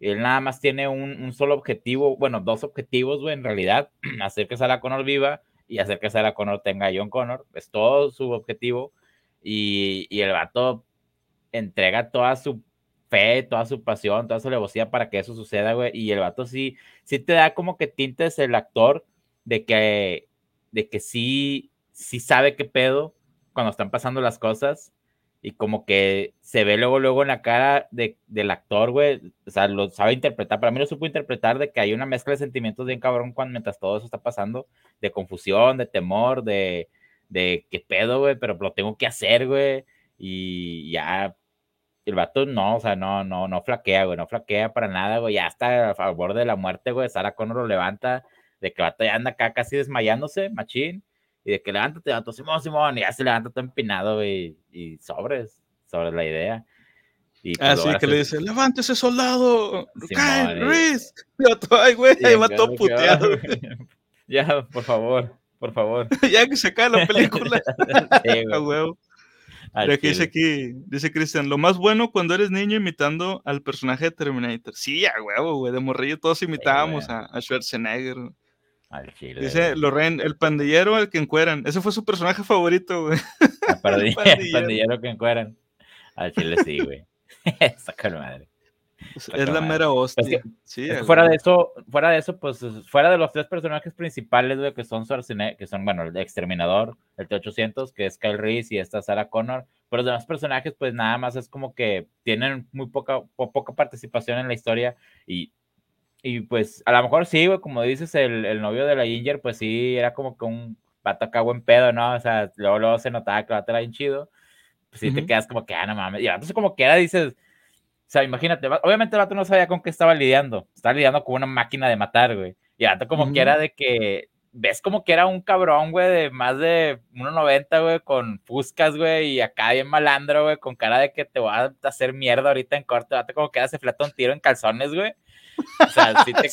Él nada más tiene un, un solo objetivo, bueno, dos objetivos, güey, en realidad. Hacer que Sarah Connor viva y hacer que Sarah Connor tenga a John Connor. Es todo su objetivo. Y, y el vato entrega toda su fe, toda su pasión, toda su alevosía para que eso suceda, güey, y el vato sí, sí te da como que tintes el actor de que, de que sí, sí sabe qué pedo cuando están pasando las cosas, y como que se ve luego, luego en la cara de, del actor, güey, o sea, lo sabe interpretar, para mí lo supo interpretar de que hay una mezcla de sentimientos bien cabrón cuando, mientras todo eso está pasando, de confusión, de temor, de, de qué pedo, güey, pero lo tengo que hacer, güey, y ya... El vato no, o sea, no, no, no flaquea, güey, no flaquea para nada, güey, ya está al borde de la muerte, güey, Sarah Connor lo levanta, de que el vato ya anda acá casi desmayándose, machín, y de que levántate, vato, Simón, Simón, y ya se levanta todo empinado, güey, y sobres, sobre la idea. Y así que se... le dice, levántese soldado, Kyle Reese, ay, güey, ahí va todo puteado. Ya, por favor, por favor. Ya que se cae la película. Sí, güey. Pero que dice aquí, dice Cristian, lo más bueno cuando eres niño imitando al personaje de Terminator. Sí, a huevo, güey, de morrillo todos imitábamos sí, a, a Schwarzenegger. Al chile. Dice güey. Lorraine, el pandillero al que encueran. Ese fue su personaje favorito, güey. El pandillero, el pandillero que encueran. Al chile sí, güey. Saca la madre. Saca es la madre. Mera hostia. Es que, sí, es fuera, de eso, fuera de eso, pues, fuera de los tres personajes principales, güey, que son Schwarzenegger, que son, bueno, el Exterminador, el T ochocientos, que es Kyle Reese y esta Sarah Connor, pero los demás personajes, pues, nada más es como que tienen muy poca, po, poca participación en la historia, y, y pues, a lo mejor sí, güey, como dices, el, el novio de la Ginger, pues, sí, era como que un vato acá buen pedo, ¿no? O sea, luego, luego se notaba que el vato era bien chido, pues, sí uh-huh. te quedas como que, ah, no mames, y entonces como que era, dices... O sea, imagínate, obviamente el vato no sabía con qué estaba lidiando. Estaba lidiando con una máquina de matar, güey. Y el vato como mm. que era de que... Ves como que era un cabrón, güey, de más de uno noventa, güey, con fuscas, güey, y acá bien malandro, güey, con cara de que te voy a hacer mierda ahorita en corte. El vato como que era, se fleta un tiro en calzones, güey. O sea, sí te,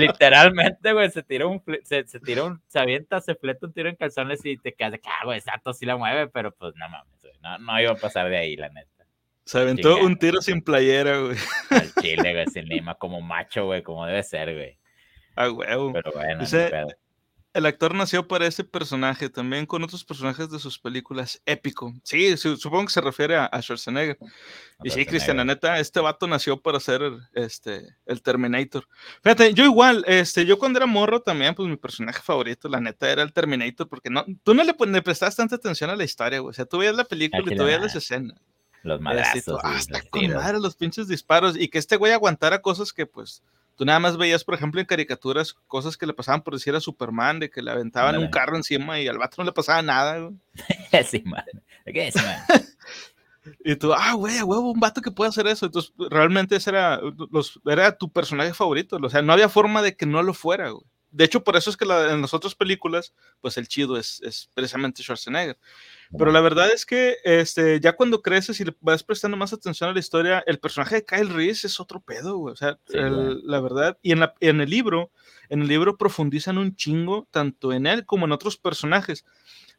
literalmente, güey, se tira un... Se, se tira un... Se avienta, se fleta un tiro en calzones y te quedas de que, ah, güey, ese vato sí la mueve, pero pues no mames. No, no iba a pasar de ahí, la neta. Se aventó Chingando, un tiro sin playera, güey. Al chile, güey, sin lima, como macho, güey, como debe ser, güey. Ah, huevo. Pero bueno, ese, no el actor nació para ese personaje, también con otros personajes de sus películas, épico. Sí, supongo que se refiere a, a Schwarzenegger. No, y sí, Cristian, la neta, este vato nació para ser este, el Terminator. Fíjate, yo igual, este, yo cuando era morro también, pues mi personaje favorito, la neta, era el Terminator, porque no, tú no le, le prestabas tanta atención a la historia, güey. O sea, tú veías la película y tú veías las escenas. Los madrazos. Ah, está con madre, los pinches disparos. Y que este güey aguantara cosas que, pues, tú nada más veías, por ejemplo, en caricaturas, cosas que le pasaban por decir a Superman, de que le aventaban Dale. un carro encima y al vato no le pasaba nada, güey. Sí, man. ¿Qué es, man? Y tú, ah, güey, huevo, un vato que puede hacer eso. Entonces, realmente ese era, los, era tu personaje favorito. O sea, no había forma de que no lo fuera, güey. De hecho, por eso es que la, en las otras películas, pues el chido es, es precisamente Schwarzenegger. Pero la verdad es que este, ya cuando creces y le vas prestando más atención a la historia, el personaje de Kyle Reese es otro pedo, güey. O sea, sí, el, la verdad. Y en, la, en el libro, en el libro profundizan un chingo, tanto en él como en otros personajes.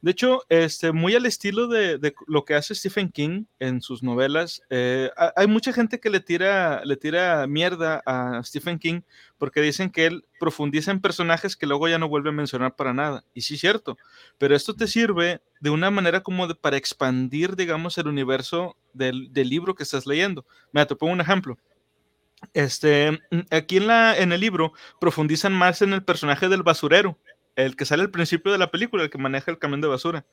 De hecho, este, muy al estilo de, de lo que hace Stephen King en sus novelas, eh, hay mucha gente que le tira, le tira mierda a Stephen King porque dicen que él profundiza en personajes que luego ya no vuelve a mencionar para nada. Y sí es cierto, pero esto te sirve de una manera como de, para expandir, digamos, el universo del, del libro que estás leyendo. Mira, te pongo un ejemplo. Este, aquí en, la, en el libro profundizan más en el personaje del basurero, el que sale al principio de la película, el que maneja el camión de basura.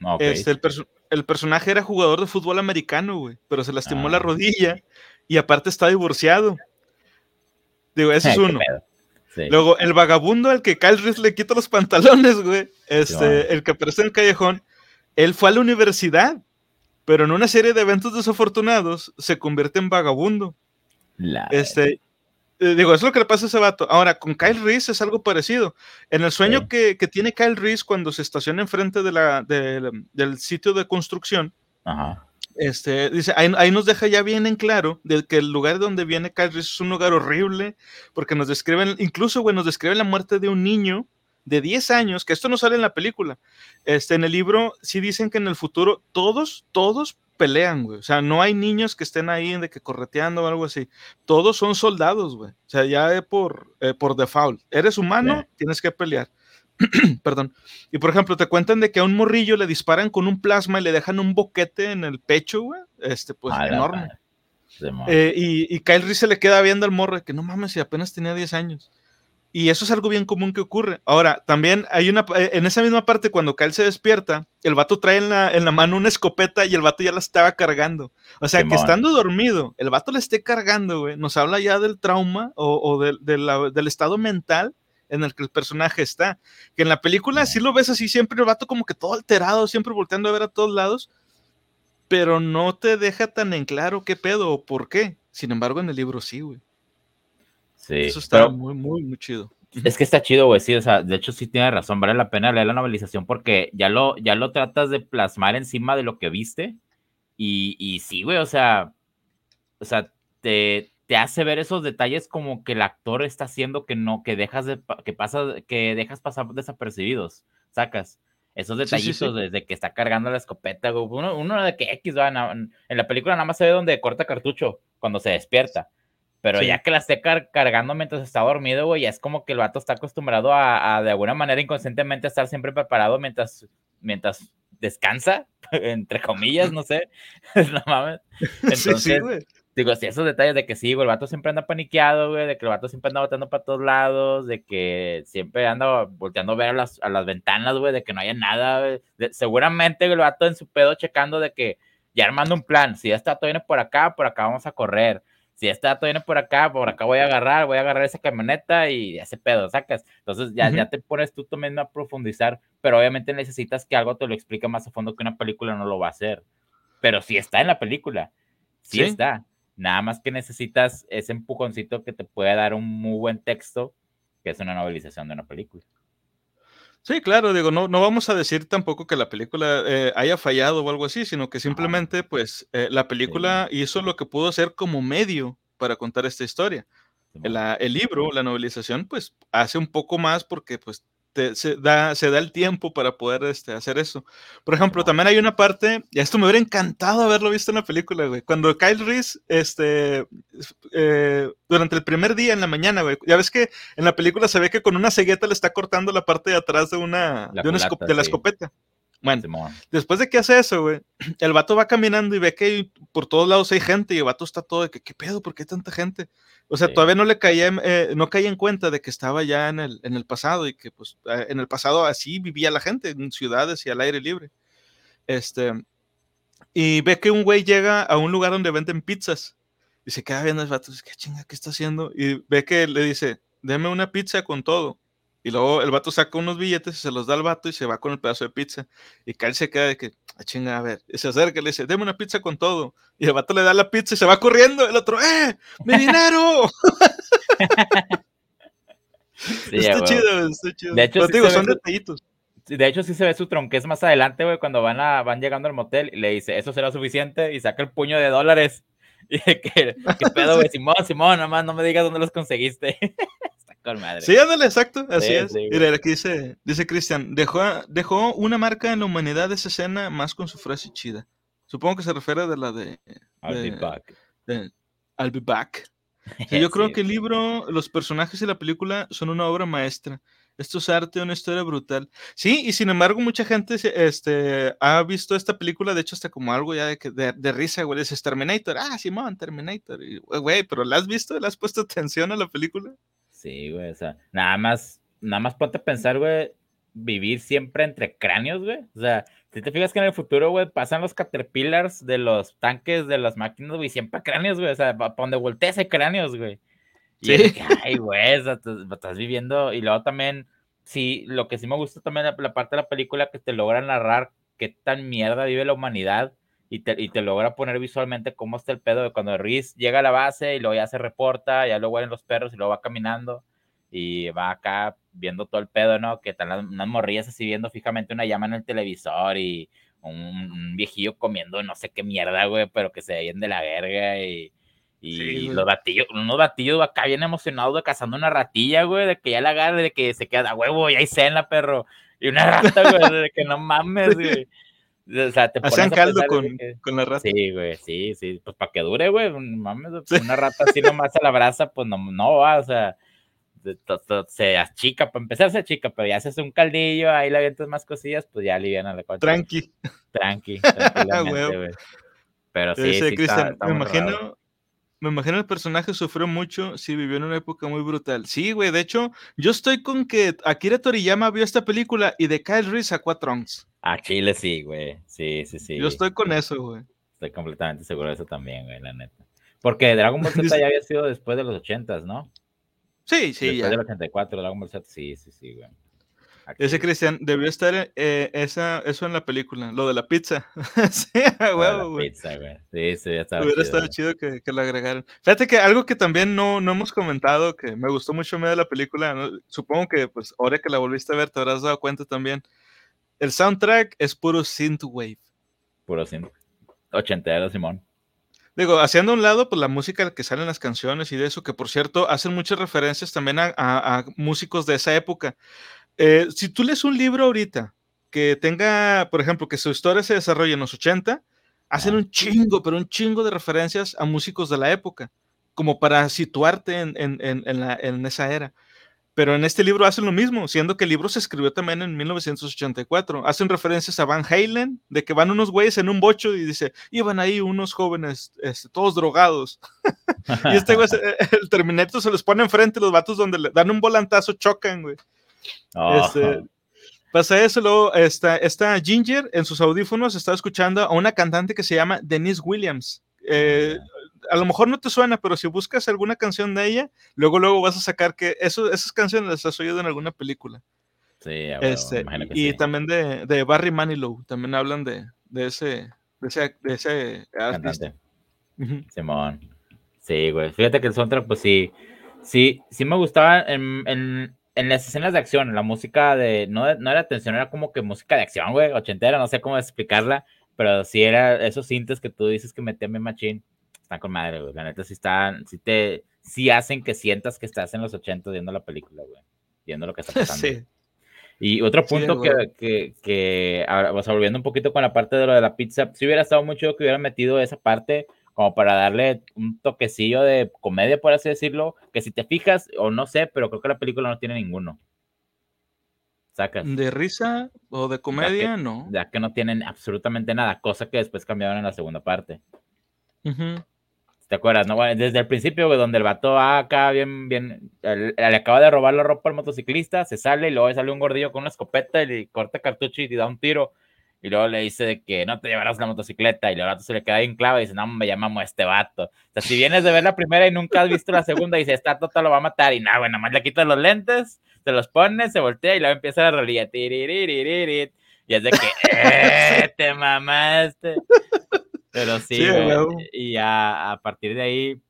Okay. Este, el, perso- el personaje era jugador de fútbol americano, güey, pero se lastimó ah. la rodilla y aparte está divorciado. Digo, ese es uno. Sí. Luego, el vagabundo al que Kyle Reese le quita los pantalones, güey, este, wow. el que aparece en el callejón, él fue a la universidad, pero en una serie de eventos desafortunados se convierte en vagabundo. La este... Digo, es lo que le pasa a ese vato. Ahora, con Kyle Reese es algo parecido. En el sueño sí. que, que tiene Kyle Reese cuando se estaciona enfrente de la, de, de, del sitio de construcción, Ajá. Este, dice, ahí, ahí nos deja ya bien en claro de que el lugar donde viene Kyle Reese es un lugar horrible, porque nos describen, incluso güey, nos describen la muerte de un niño de diez años, que esto no sale en la película. Este, en el libro sí dicen que en el futuro todos, todos, pelean, güey, o sea, no hay niños que estén ahí de que correteando o algo así, todos son soldados, güey, o sea, ya por, eh, por default, eres humano, yeah. tienes que pelear, perdón, y por ejemplo, te cuentan de que a un morrillo le disparan con un plasma y le dejan un boquete en el pecho, güey, este, pues, ah, enorme, eh, y, y Kyle Reese se le queda viendo al morro, que no mames, si apenas tenía diez años, y eso es algo bien común que ocurre. Ahora, también hay una, en esa misma parte, cuando Kyle se despierta, el vato trae en la, en la mano una escopeta y el vato ya la estaba cargando. O sea, Simón. que estando dormido, el vato la esté cargando, güey, nos habla ya del trauma o, o de, de la, del estado mental en el que el personaje está. Que en la película sí lo ves así siempre, el vato como que todo alterado, siempre volteando a ver a todos lados, pero no te deja tan en claro qué pedo o por qué. Sin embargo, en el libro sí, güey. Sí, eso está pero, muy, muy, muy chido. Es que está chido, güey, sí, o sea, de hecho sí tiene razón, vale la pena leer la novelización porque ya lo, ya lo tratas de plasmar encima de lo que viste y, y sí, güey, o sea, o sea, te, te hace ver esos detalles como que el actor está haciendo que no, que dejas de, que pasas, que dejas pasar desapercibidos, sacas esos detallitos sí, sí, sí. desde que está cargando la escopeta, güey, uno, uno de que X, en la película nada más se ve donde corta cartucho cuando se despierta. Pero sí. ya que la esté car- cargando mientras está dormido, güey, ya es como que el vato está acostumbrado a, a de alguna manera inconscientemente estar siempre preparado mientras, mientras descansa, entre comillas, no sé. No mames. Entonces, sí, sí, güey. digo, sí, esos detalles de que sí, güey, el vato siempre anda paniqueado, güey, de que el vato siempre anda botando para todos lados, de que siempre anda volteando a ver a las, a las ventanas, güey, de que no haya nada, güey. De, seguramente el vato en su pedo checando de que ya armando un plan, si ya está, todo viene por acá, por acá vamos a correr. Si está todo viene por acá, por acá voy a agarrar, voy a agarrar esa camioneta y ese pedo, sacas. Entonces ya, uh-huh. ya te pones tú también a profundizar, pero obviamente necesitas que algo te lo explique más a fondo que una película no lo va a hacer. Pero sí está en la película, sí, ¿Sí? está. Nada más que necesitas ese empujoncito que te puede dar un muy buen texto, que es una novelización de una película. Sí, claro, digo, no, no vamos a decir tampoco que la película eh, haya fallado o algo así, sino que simplemente, pues, eh, la película sí. hizo lo que pudo hacer como medio para contar esta historia. La, el libro, la novelización, pues, hace un poco más porque, pues, te, se, da, se da el tiempo para poder este, hacer eso. Por ejemplo, también hay una parte, y esto me hubiera encantado haberlo visto en la película, güey, cuando Kyle Reese, este, eh, durante el primer día en la mañana, güey, ya ves que en la película se ve que con una cegueta le está cortando la parte de atrás de una, la de, una culata, esco- de la escopeta. Bueno, después de que hace eso, güey, el vato va caminando y ve que por todos lados hay gente y el vato está todo de que, ¿qué pedo? ¿Por qué hay tanta gente? O sea, sí. todavía no le caía, eh, no caía en cuenta de que estaba ya en el, en el pasado y que, pues, en el pasado así vivía la gente, en ciudades y al aire libre. Este, y ve que un güey llega a un lugar donde venden pizzas y se queda viendo el vato, ¿qué chinga? ¿Qué está haciendo? Y ve que le dice, deme una pizza con todo. Y luego el vato saca unos billetes y se los da al vato y se va con el pedazo de pizza. Y Kyle se queda de que, a chinga, a ver. Y se acerca y le dice, deme una pizza con todo. Y el vato le da la pizza y se va corriendo. El otro, ¡eh! ¡Mi dinero! Sí, está güey. Chido, está chido. De hecho, sí digo, son su... detallitos. De hecho, sí se ve su tronquez más adelante, güey, cuando van, a, van llegando al motel. Y le dice, eso será suficiente. Y saca el puño de dólares. Y que, ¿qué pedo, güey? Simón, Simón, nomás no me digas dónde los conseguiste. Con madre. Sí, ándale, exacto, así sí, es. Sí, mira, aquí dice, dice Cristian, dejó, dejó una marca en la humanidad de esa escena más con su frase chida. Supongo que se refiere de la de... I'll de, be back. De, I'll be back. Sí, yo sí, creo sí, que el sí. libro, los personajes y la película son una obra maestra. Esto es arte, una historia brutal. Sí, y sin embargo, mucha gente este, ha visto esta película, de hecho, hasta como algo ya de, de, de risa, güey. Dices, Terminator, ah, Simón, Terminator. Y, güey, pero ¿la has visto? ¿Le has puesto atención a la película? Sí, güey, o sea, nada más, nada más ponte a pensar, güey, vivir siempre entre cráneos, güey. O sea, si te fijas que en el futuro, güey, pasan los caterpillars de los tanques, de las máquinas, güey, siempre cráneos, güey. O sea, para donde voltees hay cráneos, güey. Sí. Y es que, ay, güey, o sea, te, te estás viviendo. Y luego también, sí, lo que sí me gusta también la, la parte de la película que te logra narrar qué tan mierda vive la humanidad y te, y te logra poner visualmente cómo está el pedo de cuando Reese llega a la base y luego ya se reporta, ya lo huelen los perros y luego va caminando y va acá viendo todo el pedo, ¿no? Que están las, unas morrillas así viendo fijamente una llama en el televisor y un, un viejillo comiendo no sé qué mierda, güey, pero que se veían de la verga y, y sí, los batillos, unos batillos acá bien emocionados de cazando una ratilla, güey, de que ya la agarre, de que se queda, huevo, ya hay cena, perro, y una rata, güey, de que no mames, güey. O sea, te hacían caldo con, que... con la rata. Sí, güey, sí, sí. Pues para que dure, güey. Mames, sí. Una rata así nomás a la brasa, pues no, no va, o sea, de, to, to, se achica, para empezar se achica, pero ya haces un caldillo, ahí le avientas más cosillas, pues ya aliviana la cosa. Tranqui. Tranqui, tranquilamente, güey. Pero sí, sí, Cristian, me imagino... Raro. Me imagino el personaje sufrió mucho, sí, vivió en una época muy brutal. Sí, güey, de hecho, yo estoy con que Akira Toriyama vio esta película y de Kyle Reese sacó a Trunks. A Chile sí, güey, sí, sí, sí. Yo estoy con eso, güey. Estoy completamente seguro de eso también, güey, la neta. Porque Dragon Ball Z ya había sido después de los ochentas, ¿no? Sí, sí, después ya. Después del ochenta y cuatro, Dragon Ball Z, sí, sí, sí, güey. Ese Cristian, debió estar eh, esa, eso en la película, lo de la pizza. Sí, huevo, güey. Pizza, güey. Sí, sí, ya estaba. Hubiera chido, estado güey. Chido que, que lo agregaran. Fíjate que algo que también no, no hemos comentado, que me gustó mucho de la película, ¿no? Supongo que pues ahora que la volviste a ver te habrás dado cuenta también. El soundtrack es puro synthwave. Puro synth. Ochentero, Simón. Digo, haciendo a un lado, pues la música que sale en las canciones y de eso, que por cierto, hacen muchas referencias también a, a, a músicos de esa época. Eh, si tú lees un libro ahorita que tenga, por ejemplo, que su historia se desarrolle en los ochenta, hacen un chingo, pero un chingo de referencias a músicos de la época, como para situarte en, en, en, en, la, en esa era. Pero en este libro hacen lo mismo, siendo que el libro se escribió también en mil novecientos ochenta y cuatro. Hacen referencias a Van Halen, de que van unos güeyes en un bocho y dice, iban ahí unos jóvenes, este, todos drogados. Y este güey, el Terminator se los pone enfrente y los vatos donde le dan un volantazo chocan, güey. Oh. Este, pasa eso, luego está, está Ginger en sus audífonos, está escuchando a una cantante que se llama Denise Williams. Eh, a lo mejor no te suena, pero si buscas alguna canción de ella, luego luego vas a sacar que eso, esas canciones las has oído en alguna película. Sí, bueno, este, y sí. También de, de Barry Manilow, también hablan de, de ese de ese, de ese artista. Uh-huh. Simón. Sí, güey. Fíjate que el soundtrack, pues sí, sí, sí me gustaba en... en... en las escenas de acción, la música de... No, no era tensión, era como que música de acción, güey, ochentera, no sé cómo explicarla, pero sí era esos cintes que tú dices que metían bien machín. Están con madre, güey. La neta sí están... Sí te... Sí hacen que sientas que estás en los ochentas viendo la película, güey. Viendo lo que está pasando. Sí. Y otro punto sí, que, que, que ahora, o sea, volviendo un poquito con la parte de lo de la pizza, si hubiera estado mucho que hubieran metido esa parte como para darle un toquecillo de comedia, por así decirlo, que si te fijas, o no sé, pero creo que la película no tiene ninguno. Sacas. ¿De risa o de comedia? Ya que, no. Ya que no tienen absolutamente nada, cosa que después cambiaron en la segunda parte. Uh-huh. ¿Te acuerdas? No, bueno, desde el principio, güey, donde el vato va acá bien, bien, el, le acaba de robar la ropa al motociclista, se sale y luego sale un gordillo con una escopeta y le corta cartucho y le da un tiro. Y luego le dice de que no te llevarás la motocicleta y el vato se le queda bien clava y dice, no, me llamamos a este vato. O sea, si vienes de ver la primera y nunca has visto la segunda y dice, esta tota lo va a matar y nada, güey, nada más le quitas los lentes, se los pone, se voltea y luego empieza la rolilla. Tiririririt, y es de que, eh, te mamaste. Pero sí, sí eh, y a, a partir de ahí,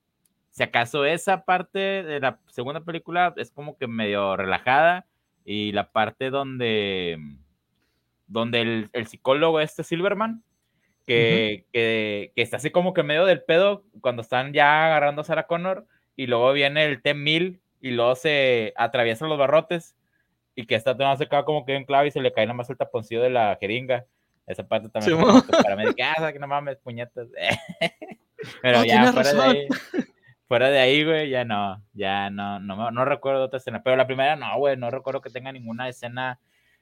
si acaso esa parte de la segunda película es como que medio relajada, y la parte donde, donde el, el psicólogo este Silverman, que, uh-huh. que, que está así como que medio del pedo cuando están ya agarrando a Sarah Connor, y luego viene el T mil y luego se atraviesan los barrotes, y que está todo secado como que en clave y se le cae nada más el taponcillo de la jeringa. Esa parte también sí, como para mí, que, ah, que no mames, puñetas. Pero no, ya, fuera de, ahí, fuera de ahí, güey, ya no, ya no, no, no recuerdo otra escena. Pero la primera no, güey, no recuerdo que tenga ninguna escena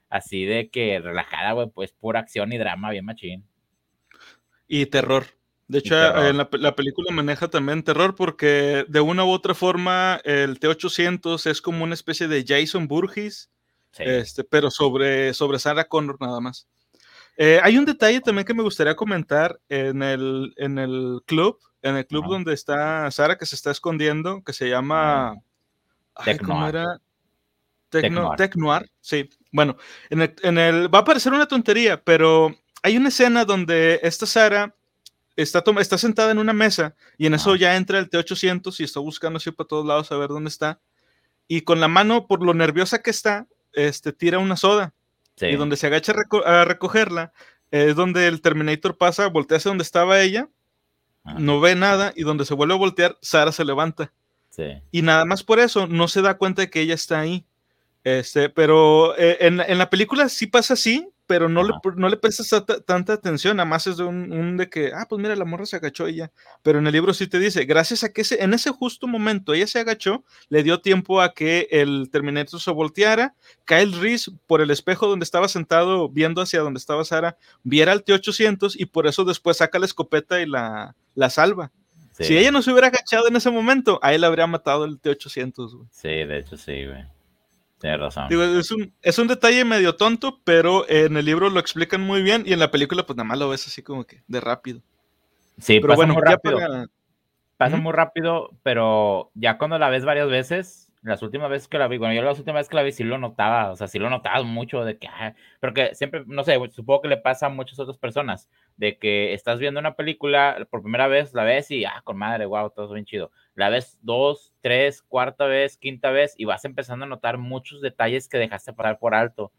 así de que relajada, güey, pues pura acción y drama, bien machín. Y terror. De hecho, terror. Eh, la, la película maneja también terror porque de una u otra forma el T ochocientos es como una especie de Jason Burgess, sí. este, pero sobre, sobre Sarah Connor nada más. Eh, hay un detalle también que me gustaría comentar en el, en el club, en el club uh-huh. donde está Sara, que se está escondiendo, que se llama... Uh-huh. Ay, Tech ¿cómo Noir. Era? Tech, Tech, Noir. Tech Noir, sí. Bueno, en el, en el, va a parecer una tontería, pero hay una escena donde esta Sara está, to- está sentada en una mesa y en eso uh-huh. ya entra el T ochocientos y está buscando así para todos lados a ver dónde está. Y con la mano, por lo nerviosa que está, este, tira una soda. Sí. Y donde se agacha reco- a recogerla, es donde el Terminator pasa, voltea hacia donde estaba ella, ajá. no ve nada, y donde se vuelve a voltear, Sarah se levanta. Sí. Y nada más por eso, no se da cuenta de que ella está ahí. Este, pero eh, en, en la película sí pasa así, pero no, le, no le prestas t- tanta atención, además es de un, un de que, ah, pues mira, la morra se agachó ella. Pero en el libro sí te dice, gracias a que ese, en ese justo momento ella se agachó, le dio tiempo a que el Terminator se volteara, Kyle Reese, por el espejo donde estaba sentado, viendo hacia donde estaba Sarah, viera al T ochocientos y por eso después saca la escopeta y la, la salva. Sí. Si ella no se hubiera agachado en ese momento, ahí la habría matado el T ochocientos, güey. Sí, de hecho sí, güey. Tienes razón. Digo, es, un, es un detalle medio tonto, pero en el libro lo explican muy bien y en la película pues nada más lo ves así como que de rápido. Sí, pero pasa bueno, muy rápido. Para... Pasa ¿Mm? muy rápido, pero ya cuando la ves varias veces, las últimas veces que la vi, bueno, yo la última vez que la vi sí lo notaba, o sea, sí lo notaba mucho de que, pero que siempre, no sé, supongo que le pasa a muchas otras personas, de que estás viendo una película, por primera vez la ves y, ah, con madre, wow, todo es bien chido. La ves dos, tres, cuarta vez, quinta vez, y vas empezando a notar muchos detalles que dejaste pasar por alto.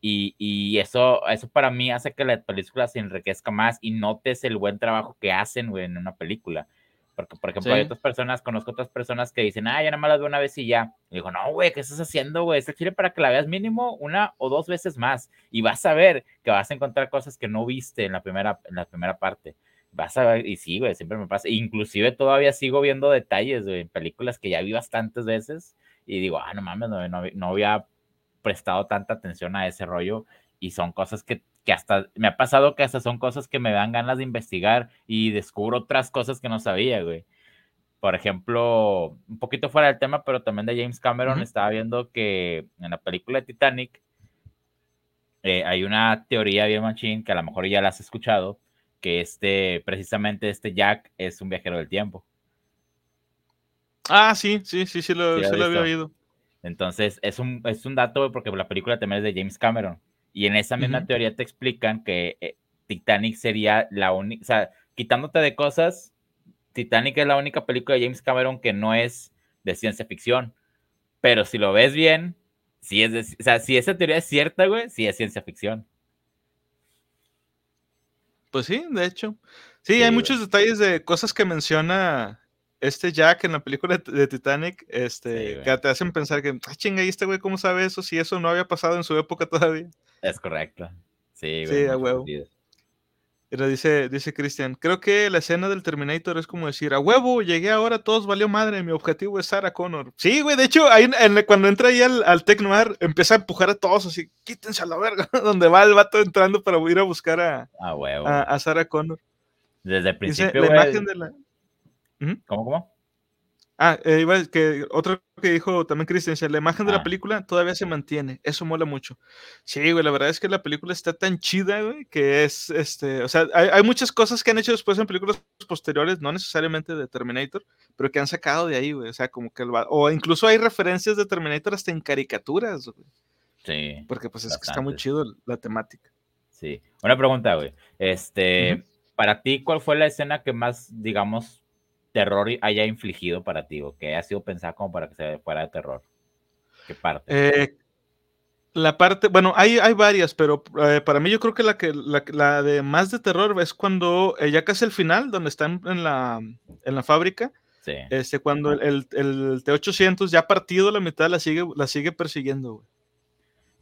Y, y eso, eso para mí hace que la película se enriquezca más y notes el buen trabajo que hacen, güey, en una película. Porque, por ejemplo, sí. hay otras personas, conozco otras personas que dicen, ah, ya nada más las veo una vez y ya. Y digo, no, güey, ¿qué estás haciendo, güey? Es el chile para que la veas mínimo una o dos veces más. Y vas a ver que vas a encontrar cosas que no viste en la primera, en la primera parte. Vas a ver, y sí, güey, siempre me pasa. Inclusive todavía sigo viendo detalles, güey, en películas que ya vi bastantes veces y digo, ah, no mames, no, no, no había prestado tanta atención a ese rollo y son cosas que, que hasta, me ha pasado que hasta son cosas que me dan ganas de investigar y descubro otras cosas que no sabía, güey. Por ejemplo, un poquito fuera del tema, pero también de James Cameron, uh-huh. estaba viendo que en la película de Titanic eh, hay una teoría bien machín que a lo mejor ya la has escuchado, que este, precisamente este Jack es un viajero del tiempo. Ah, sí, sí, sí, sí lo, sí, sí lo había oído. Entonces, es un, es un dato, porque la película también es de James Cameron, y en esa misma uh-huh. teoría te explican que eh, Titanic sería la única, o sea, quitándote de cosas, Titanic es la única película de James Cameron que no es de ciencia ficción, pero si lo ves bien, si es de, o sea, si esa teoría es cierta, güey, sí es ciencia ficción. Pues sí, de hecho. Sí, sí hay güey. Muchos detalles de cosas que menciona este Jack en la película de Titanic, este, sí, que te hacen pensar que, ah, chinga, ¿y este güey cómo sabe eso? Si eso no había pasado en su época todavía. Es correcto. Sí, güey. Sí, a huevo. Sentido. Pero dice, dice Christian, creo que la escena del Terminator es como decir, a huevo, llegué ahora, todos valió madre, mi objetivo es Sarah Connor. Sí, güey, de hecho, ahí, en, cuando entra ahí al, al Tech Noir, empieza a empujar a todos así, quítense a la verga, donde va el vato entrando para ir a buscar a, a, huevo, a, a Sarah Connor. Desde el principio, dice, la imagen de la... ¿Cómo, cómo? Ah, eh, iba, que otro que dijo también Christian, la imagen ah. de la película todavía se mantiene, eso mola mucho. Sí, güey, la verdad es que la película está tan chida, güey, que es, este, o sea, hay, hay muchas cosas que han hecho después en películas posteriores, no necesariamente de Terminator, pero que han sacado de ahí, güey, o sea, como que, el, o incluso hay referencias de Terminator hasta en caricaturas, güey. Sí. Porque pues es bastante. Que está muy chido la temática. Sí. Una pregunta, güey, este, uh-huh. para ti, ¿cuál fue la escena que más, digamos, terror haya infligido para ti, o que haya sido pensada como para que se fuera de terror? ¿Qué parte? Eh, la parte, bueno, hay, hay varias, pero eh, para mí yo creo que la que la, la de más de terror es cuando eh, ya casi el final, donde están en la, en la fábrica, sí. este, cuando el, el, el T ochocientos ya partido la mitad la sigue, la sigue persiguiendo, güey.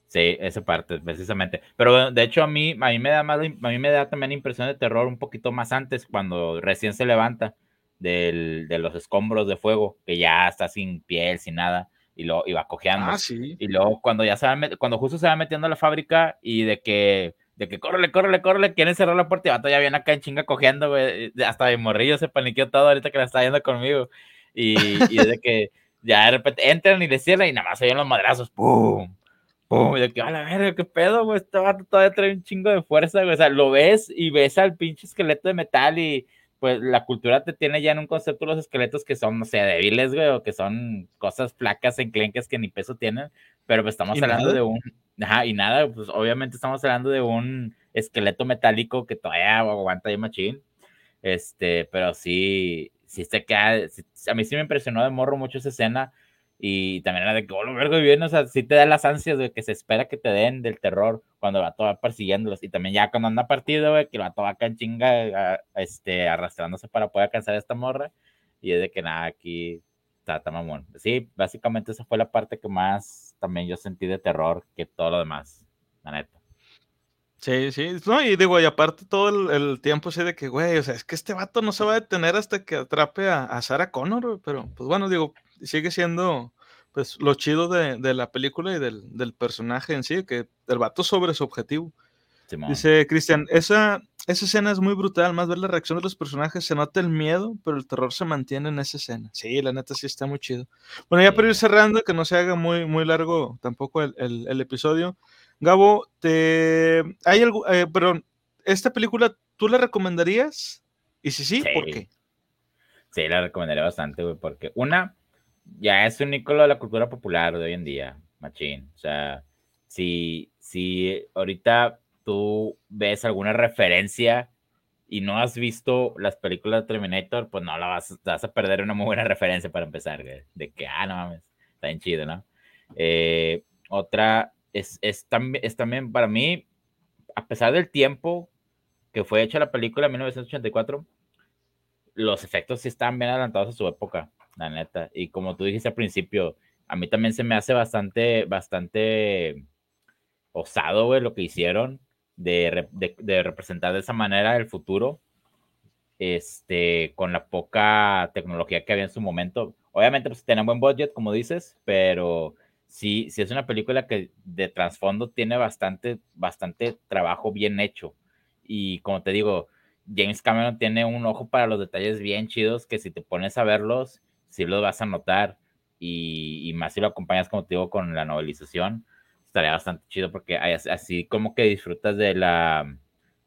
Sí, esa parte, precisamente. Pero de hecho a mí, a mí me da más, a mí me da también impresión de terror un poquito más antes, cuando recién se levanta. Del, de los escombros de fuego, que ya está sin piel, sin nada, y lo iba cojeando. Ah, sí. Y luego cuando ya se va met- cuando justo se va metiendo a la fábrica y de que de que córrele, córrele, córrele, quieren cerrar la puerta y vato ya viene acá en chinga cojeando, güey. Hasta de morrillo se paniqueó todo ahorita que la está yendo conmigo. Y, y de que ya de repente entran y le cierran y nada más se oyen los madrazos, ¡pum! ¡Pum! Y de que, a la verga, qué pedo, güey. Este vato todavía trae un chingo de fuerza, güey. O sea, lo ves y ves al pinche esqueleto de metal y pues la cultura te tiene ya en un concepto los esqueletos que son, no sé, débiles, güey, o que son cosas flacas, enclenques que ni peso tienen, pero pues estamos hablando nada? de un, ajá, y nada, pues obviamente estamos hablando de un esqueleto metálico que todavía aguanta ahí machín, este, pero sí, sí se queda, sí, a mí sí me impresionó de morro mucho esa escena, y también era de que, oh, lo vergo, y bien, o sea, sí te da las ansias, güey, que se espera que te den del terror, cuando el vato va persiguiéndolos, y también ya cuando anda partido, güey, que el vato va acá en chinga, este, arrastrándose para poder alcanzar a esta morra, y es de que nada, aquí está, está mamón. Sí, básicamente esa fue la parte que más también yo sentí de terror que todo lo demás, la neta. Sí, sí, no, y digo, y aparte todo el, el tiempo así de que, güey, o sea, es que este vato no se va a detener hasta que atrape a, a Sarah Connor, güey, pero, pues bueno, digo, sigue siendo, pues, lo chido de, de la película y del, del personaje en sí, que el vato sobre su objetivo. Sí, dice Cristian, esa, esa escena es muy brutal, más ver la reacción de los personajes, se nota el miedo, pero el terror se mantiene en esa escena. Sí, la neta sí está muy chido. Bueno, ya sí. Para ir cerrando, que no se haga muy, muy largo tampoco el, el, el episodio, Gabo, te hay algo, eh, perdón, ¿esta película tú la recomendarías? Y si sí, sí, ¿por qué? Sí, la recomendaría bastante, güey, porque una, ya es un ícono de la cultura popular de hoy en día, machín. O sea, si, si ahorita tú ves alguna referencia y no has visto las películas de Terminator, pues no la vas, vas a perder una muy buena referencia para empezar, güey, de que, ah, no mames, está bien chido, ¿no? Eh, otra... Es, es, tam, es también para mí, a pesar del tiempo que fue hecha la película en mil novecientos ochenta y cuatro, los efectos sí estaban bien adelantados a su época, la neta. Y como tú dijiste al principio, a mí también se me hace bastante, bastante osado, güey, lo que hicieron de, de, de representar de esa manera el futuro, este, con la poca tecnología que había en su momento. Obviamente, pues tenían buen budget, como dices, pero... Sí, sí es una película que de trasfondo tiene bastante, bastante trabajo bien hecho. Y como te digo, James Cameron tiene un ojo para los detalles bien chidos que si te pones a verlos, sí los vas a notar. Y, y más si lo acompañas, como te digo, con la novelización, estaría bastante chido porque así como que disfrutas de la,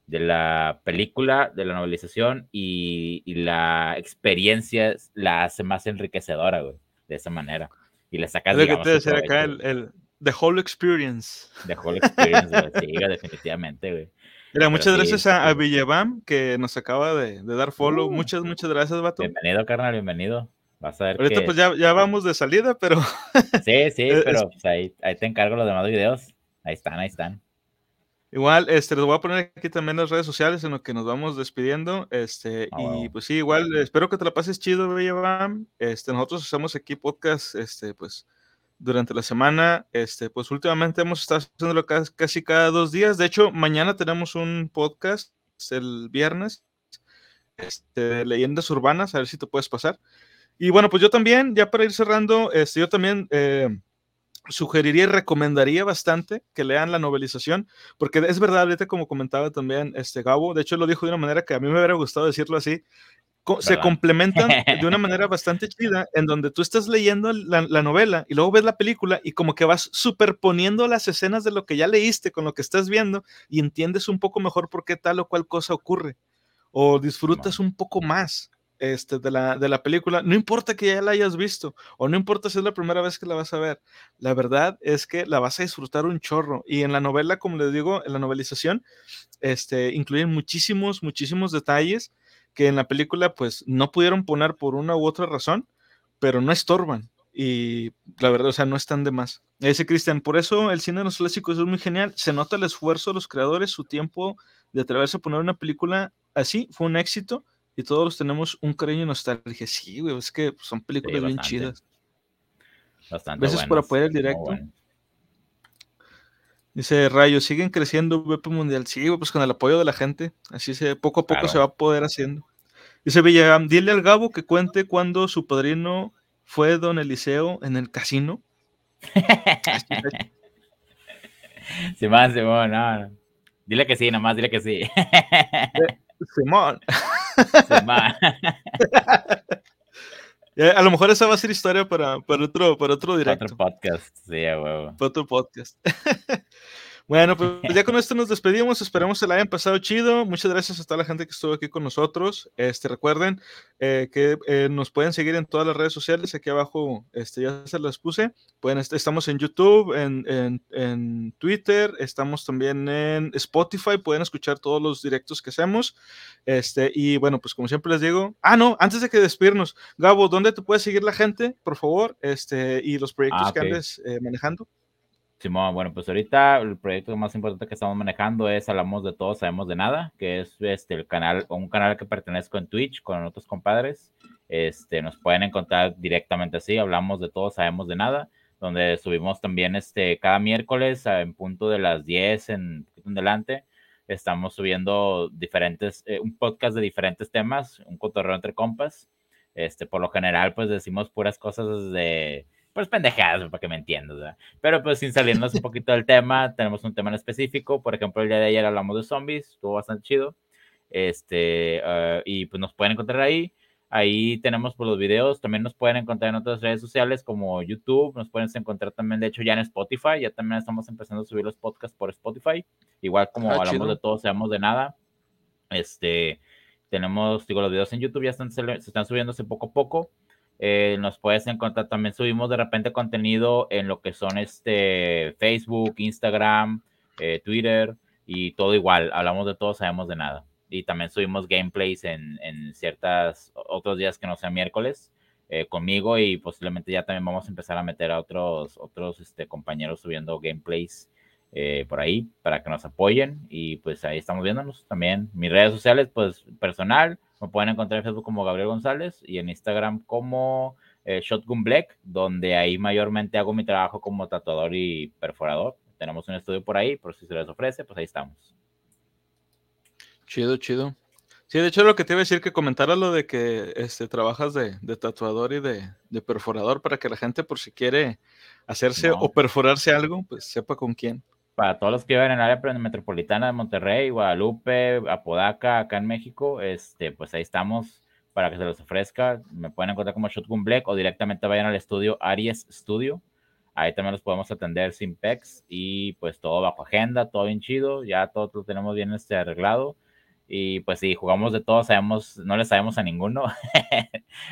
de la película, de la novelización y, y la experiencia la hace más enriquecedora, güey, de esa manera. Y le sacas, digamos, que te decía acá, el, el The Whole Experience. The Whole Experience, güey. Sí, definitivamente, güey. Mira, muchas sí, gracias a, a Villevam, que nos acaba de, de dar follow. Uh, muchas, muchas gracias, vato. Bienvenido, carnal, bienvenido. Vas a ver ahorita que... pues ya, ya vamos de salida, pero... Sí, sí, pero pues, ahí, ahí te encargo los demás videos. Ahí están, ahí están. Igual, este, les voy a poner aquí también las redes sociales en lo que nos vamos despidiendo, este, ah, y wow. Pues sí, igual, espero que te la pases chido, bella Bam, este, nosotros hacemos aquí podcast, este, pues, durante la semana, este, pues, últimamente hemos estado haciéndolo casi, casi cada dos días, de hecho, mañana tenemos un podcast, el viernes, este, de leyendas urbanas, a ver si te puedes pasar, y bueno, pues yo también, ya para ir cerrando, este, yo también, eh, sugeriría y recomendaría bastante que lean la novelización, porque es verdad, ahorita como comentaba también este Gabo, de hecho lo dijo de una manera que a mí me hubiera gustado decirlo así, co- se complementan de una manera bastante chida, en donde tú estás leyendo la, la novela y luego ves la película y como que vas superponiendo las escenas de lo que ya leíste con lo que estás viendo y entiendes un poco mejor por qué tal o cual cosa ocurre, o disfrutas un poco más. Este, de, la, de la película, no importa que ya la hayas visto, o no importa si es la primera vez que la vas a ver, la verdad es que la vas a disfrutar un chorro, y en la novela, como les digo, en la novelización este, incluyen muchísimos, muchísimos detalles que en la película pues no pudieron poner por una u otra razón, pero no estorban, y la verdad, o sea, no están de más. Dice Cristian, por eso el cine de los clásicos es muy genial, se nota el esfuerzo de los creadores, su tiempo de atreverse a poner una película así, fue un éxito, y todos tenemos un cariño y nostalgia. Sí, güey, es que son películas sí, bien chidas. Bastante veces buenas, por apoyar el directo. Bueno. Dice Rayo, siguen creciendo V P Mundial. Sí, güey, pues con el apoyo de la gente. Así se, poco a poco claro. Se va a poder haciendo. Dice Villam, dile al Gabo que cuente cuando su padrino fue don Eliseo en el casino. Se va, se va, no. Dile que sí, nomás, dile que sí. Simón. A lo mejor esa va a ser historia para, para, otro, para otro directo. Para otro podcast, sí, huevo. Para otro podcast. Bueno, pues ya con esto nos despedimos. Esperamos que la hayan pasado chido. Muchas gracias a toda la gente que estuvo aquí con nosotros. Este, recuerden eh, que eh, nos pueden seguir en todas las redes sociales. Aquí abajo este, ya se las puse. Pueden, estamos en YouTube, en, en, en Twitter, estamos también en Spotify. Pueden escuchar todos los directos que hacemos. Este, y bueno, pues como siempre les digo. Ah, no, antes de que despedirnos, Gabo, ¿dónde te puede seguir la gente, por favor? Este, y los proyectos ah, okay. que andes eh, manejando. Simón, bueno, pues ahorita el proyecto más importante que estamos manejando es Hablamos de Todos, Sabemos de Nada, que es este el canal, un canal que pertenezco en Twitch con otros compadres. Este, nos pueden encontrar directamente así, Hablamos de Todos, Sabemos de Nada, donde subimos también este cada miércoles en punto de las diez en, en delante. Estamos subiendo diferentes, eh, un podcast de diferentes temas, un cotorreo entre compas. Este, por lo general, pues decimos puras cosas de... pues pendejadas, para que me entiendas, ¿verdad? Pero pues sin salirnos un poquito del tema, tenemos un tema en específico, por ejemplo, el día de ayer hablamos de zombies, estuvo bastante chido, este, uh, y pues nos pueden encontrar ahí, ahí tenemos por pues, los videos, también nos pueden encontrar en otras redes sociales como YouTube, nos pueden encontrar también, de hecho, ya en Spotify, ya también estamos empezando a subir los podcasts por Spotify, igual como ah, hablamos chido. De todo, sabemos de nada, este, tenemos, digo, los videos en YouTube ya están, se, se están subiéndose poco a poco. Eh, nos puedes encontrar, también subimos de repente contenido en lo que son este Facebook, Instagram, eh, Twitter y todo igual, hablamos de todo, sabemos de nada, y también subimos gameplays en, en ciertos otros días que no sean miércoles eh, conmigo, y posiblemente ya también vamos a empezar a meter a otros, otros este, compañeros subiendo gameplays eh, por ahí, para que nos apoyen, y pues ahí estamos viéndonos también, mis redes sociales pues personal me pueden encontrar en Facebook como Gabriel González y en Instagram como eh, Shotgun Black, donde ahí mayormente hago mi trabajo como tatuador y perforador. Tenemos un estudio por ahí, por si se les ofrece, pues ahí estamos. Chido, chido. Sí, de hecho lo que te iba a decir, que comentaras lo de que este, trabajas de, de tatuador y de, de perforador, para que la gente por si quiere hacerse no. o perforarse algo, pues sepa con quién. Para todos los que viven en el área metropolitana de Monterrey, Guadalupe, Apodaca, acá en México, este, pues ahí estamos para que se los ofrezca. Me pueden encontrar como Shotgun Black o directamente vayan al estudio Aries Studio. Ahí también los podemos atender sin pecs y pues todo bajo agenda, todo bien chido. Ya todo lo tenemos bien este arreglado. Y pues sí, jugamos de todo, sabemos, no le sabemos a ninguno.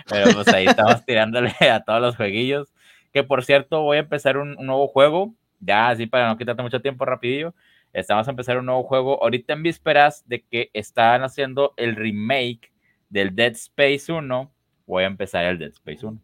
Pero pues ahí estamos tirándole a todos los jueguillos. Que por cierto, voy a empezar un, un nuevo juego. Ya, así para no quitarte mucho tiempo, rapidillo. Estamos a empezar un nuevo juego. Ahorita en vísperas de que están haciendo el remake del Dead Space uno, voy a empezar el Dead Space uno.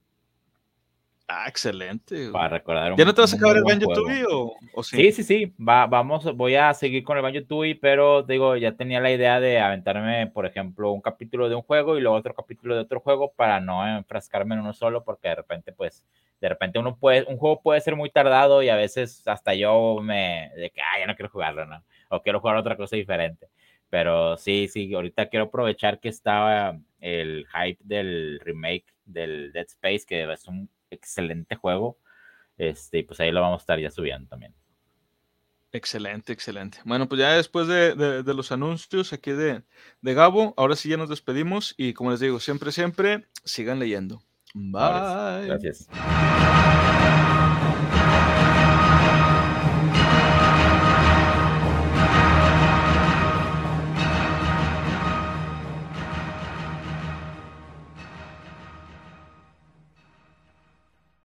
Ah, excelente. Para recordar un, ¿ya no te vas a acabar el Banjo Tui o, o sí? Sí, sí, sí. Va, vamos, voy a seguir con el Banjo Tui, pero digo, ya tenía la idea de aventarme, por ejemplo, un capítulo de un juego y luego otro capítulo de otro juego para no enfrascarme en uno solo, porque de repente, pues, de repente uno puede, un juego puede ser muy tardado y a veces hasta yo me, de que, ah, ya no quiero jugarlo, ¿no? O quiero jugar otra cosa diferente. Pero sí, sí, ahorita quiero aprovechar que estaba el hype del remake del Dead Space, que es un excelente juego, este, pues ahí lo vamos a estar ya subiendo también. Excelente, excelente. Bueno, pues ya después de, de, de los anuncios aquí de, de Gabo, ahora sí ya nos despedimos y como les digo, siempre, siempre, sigan leyendo. Bye. Gracias.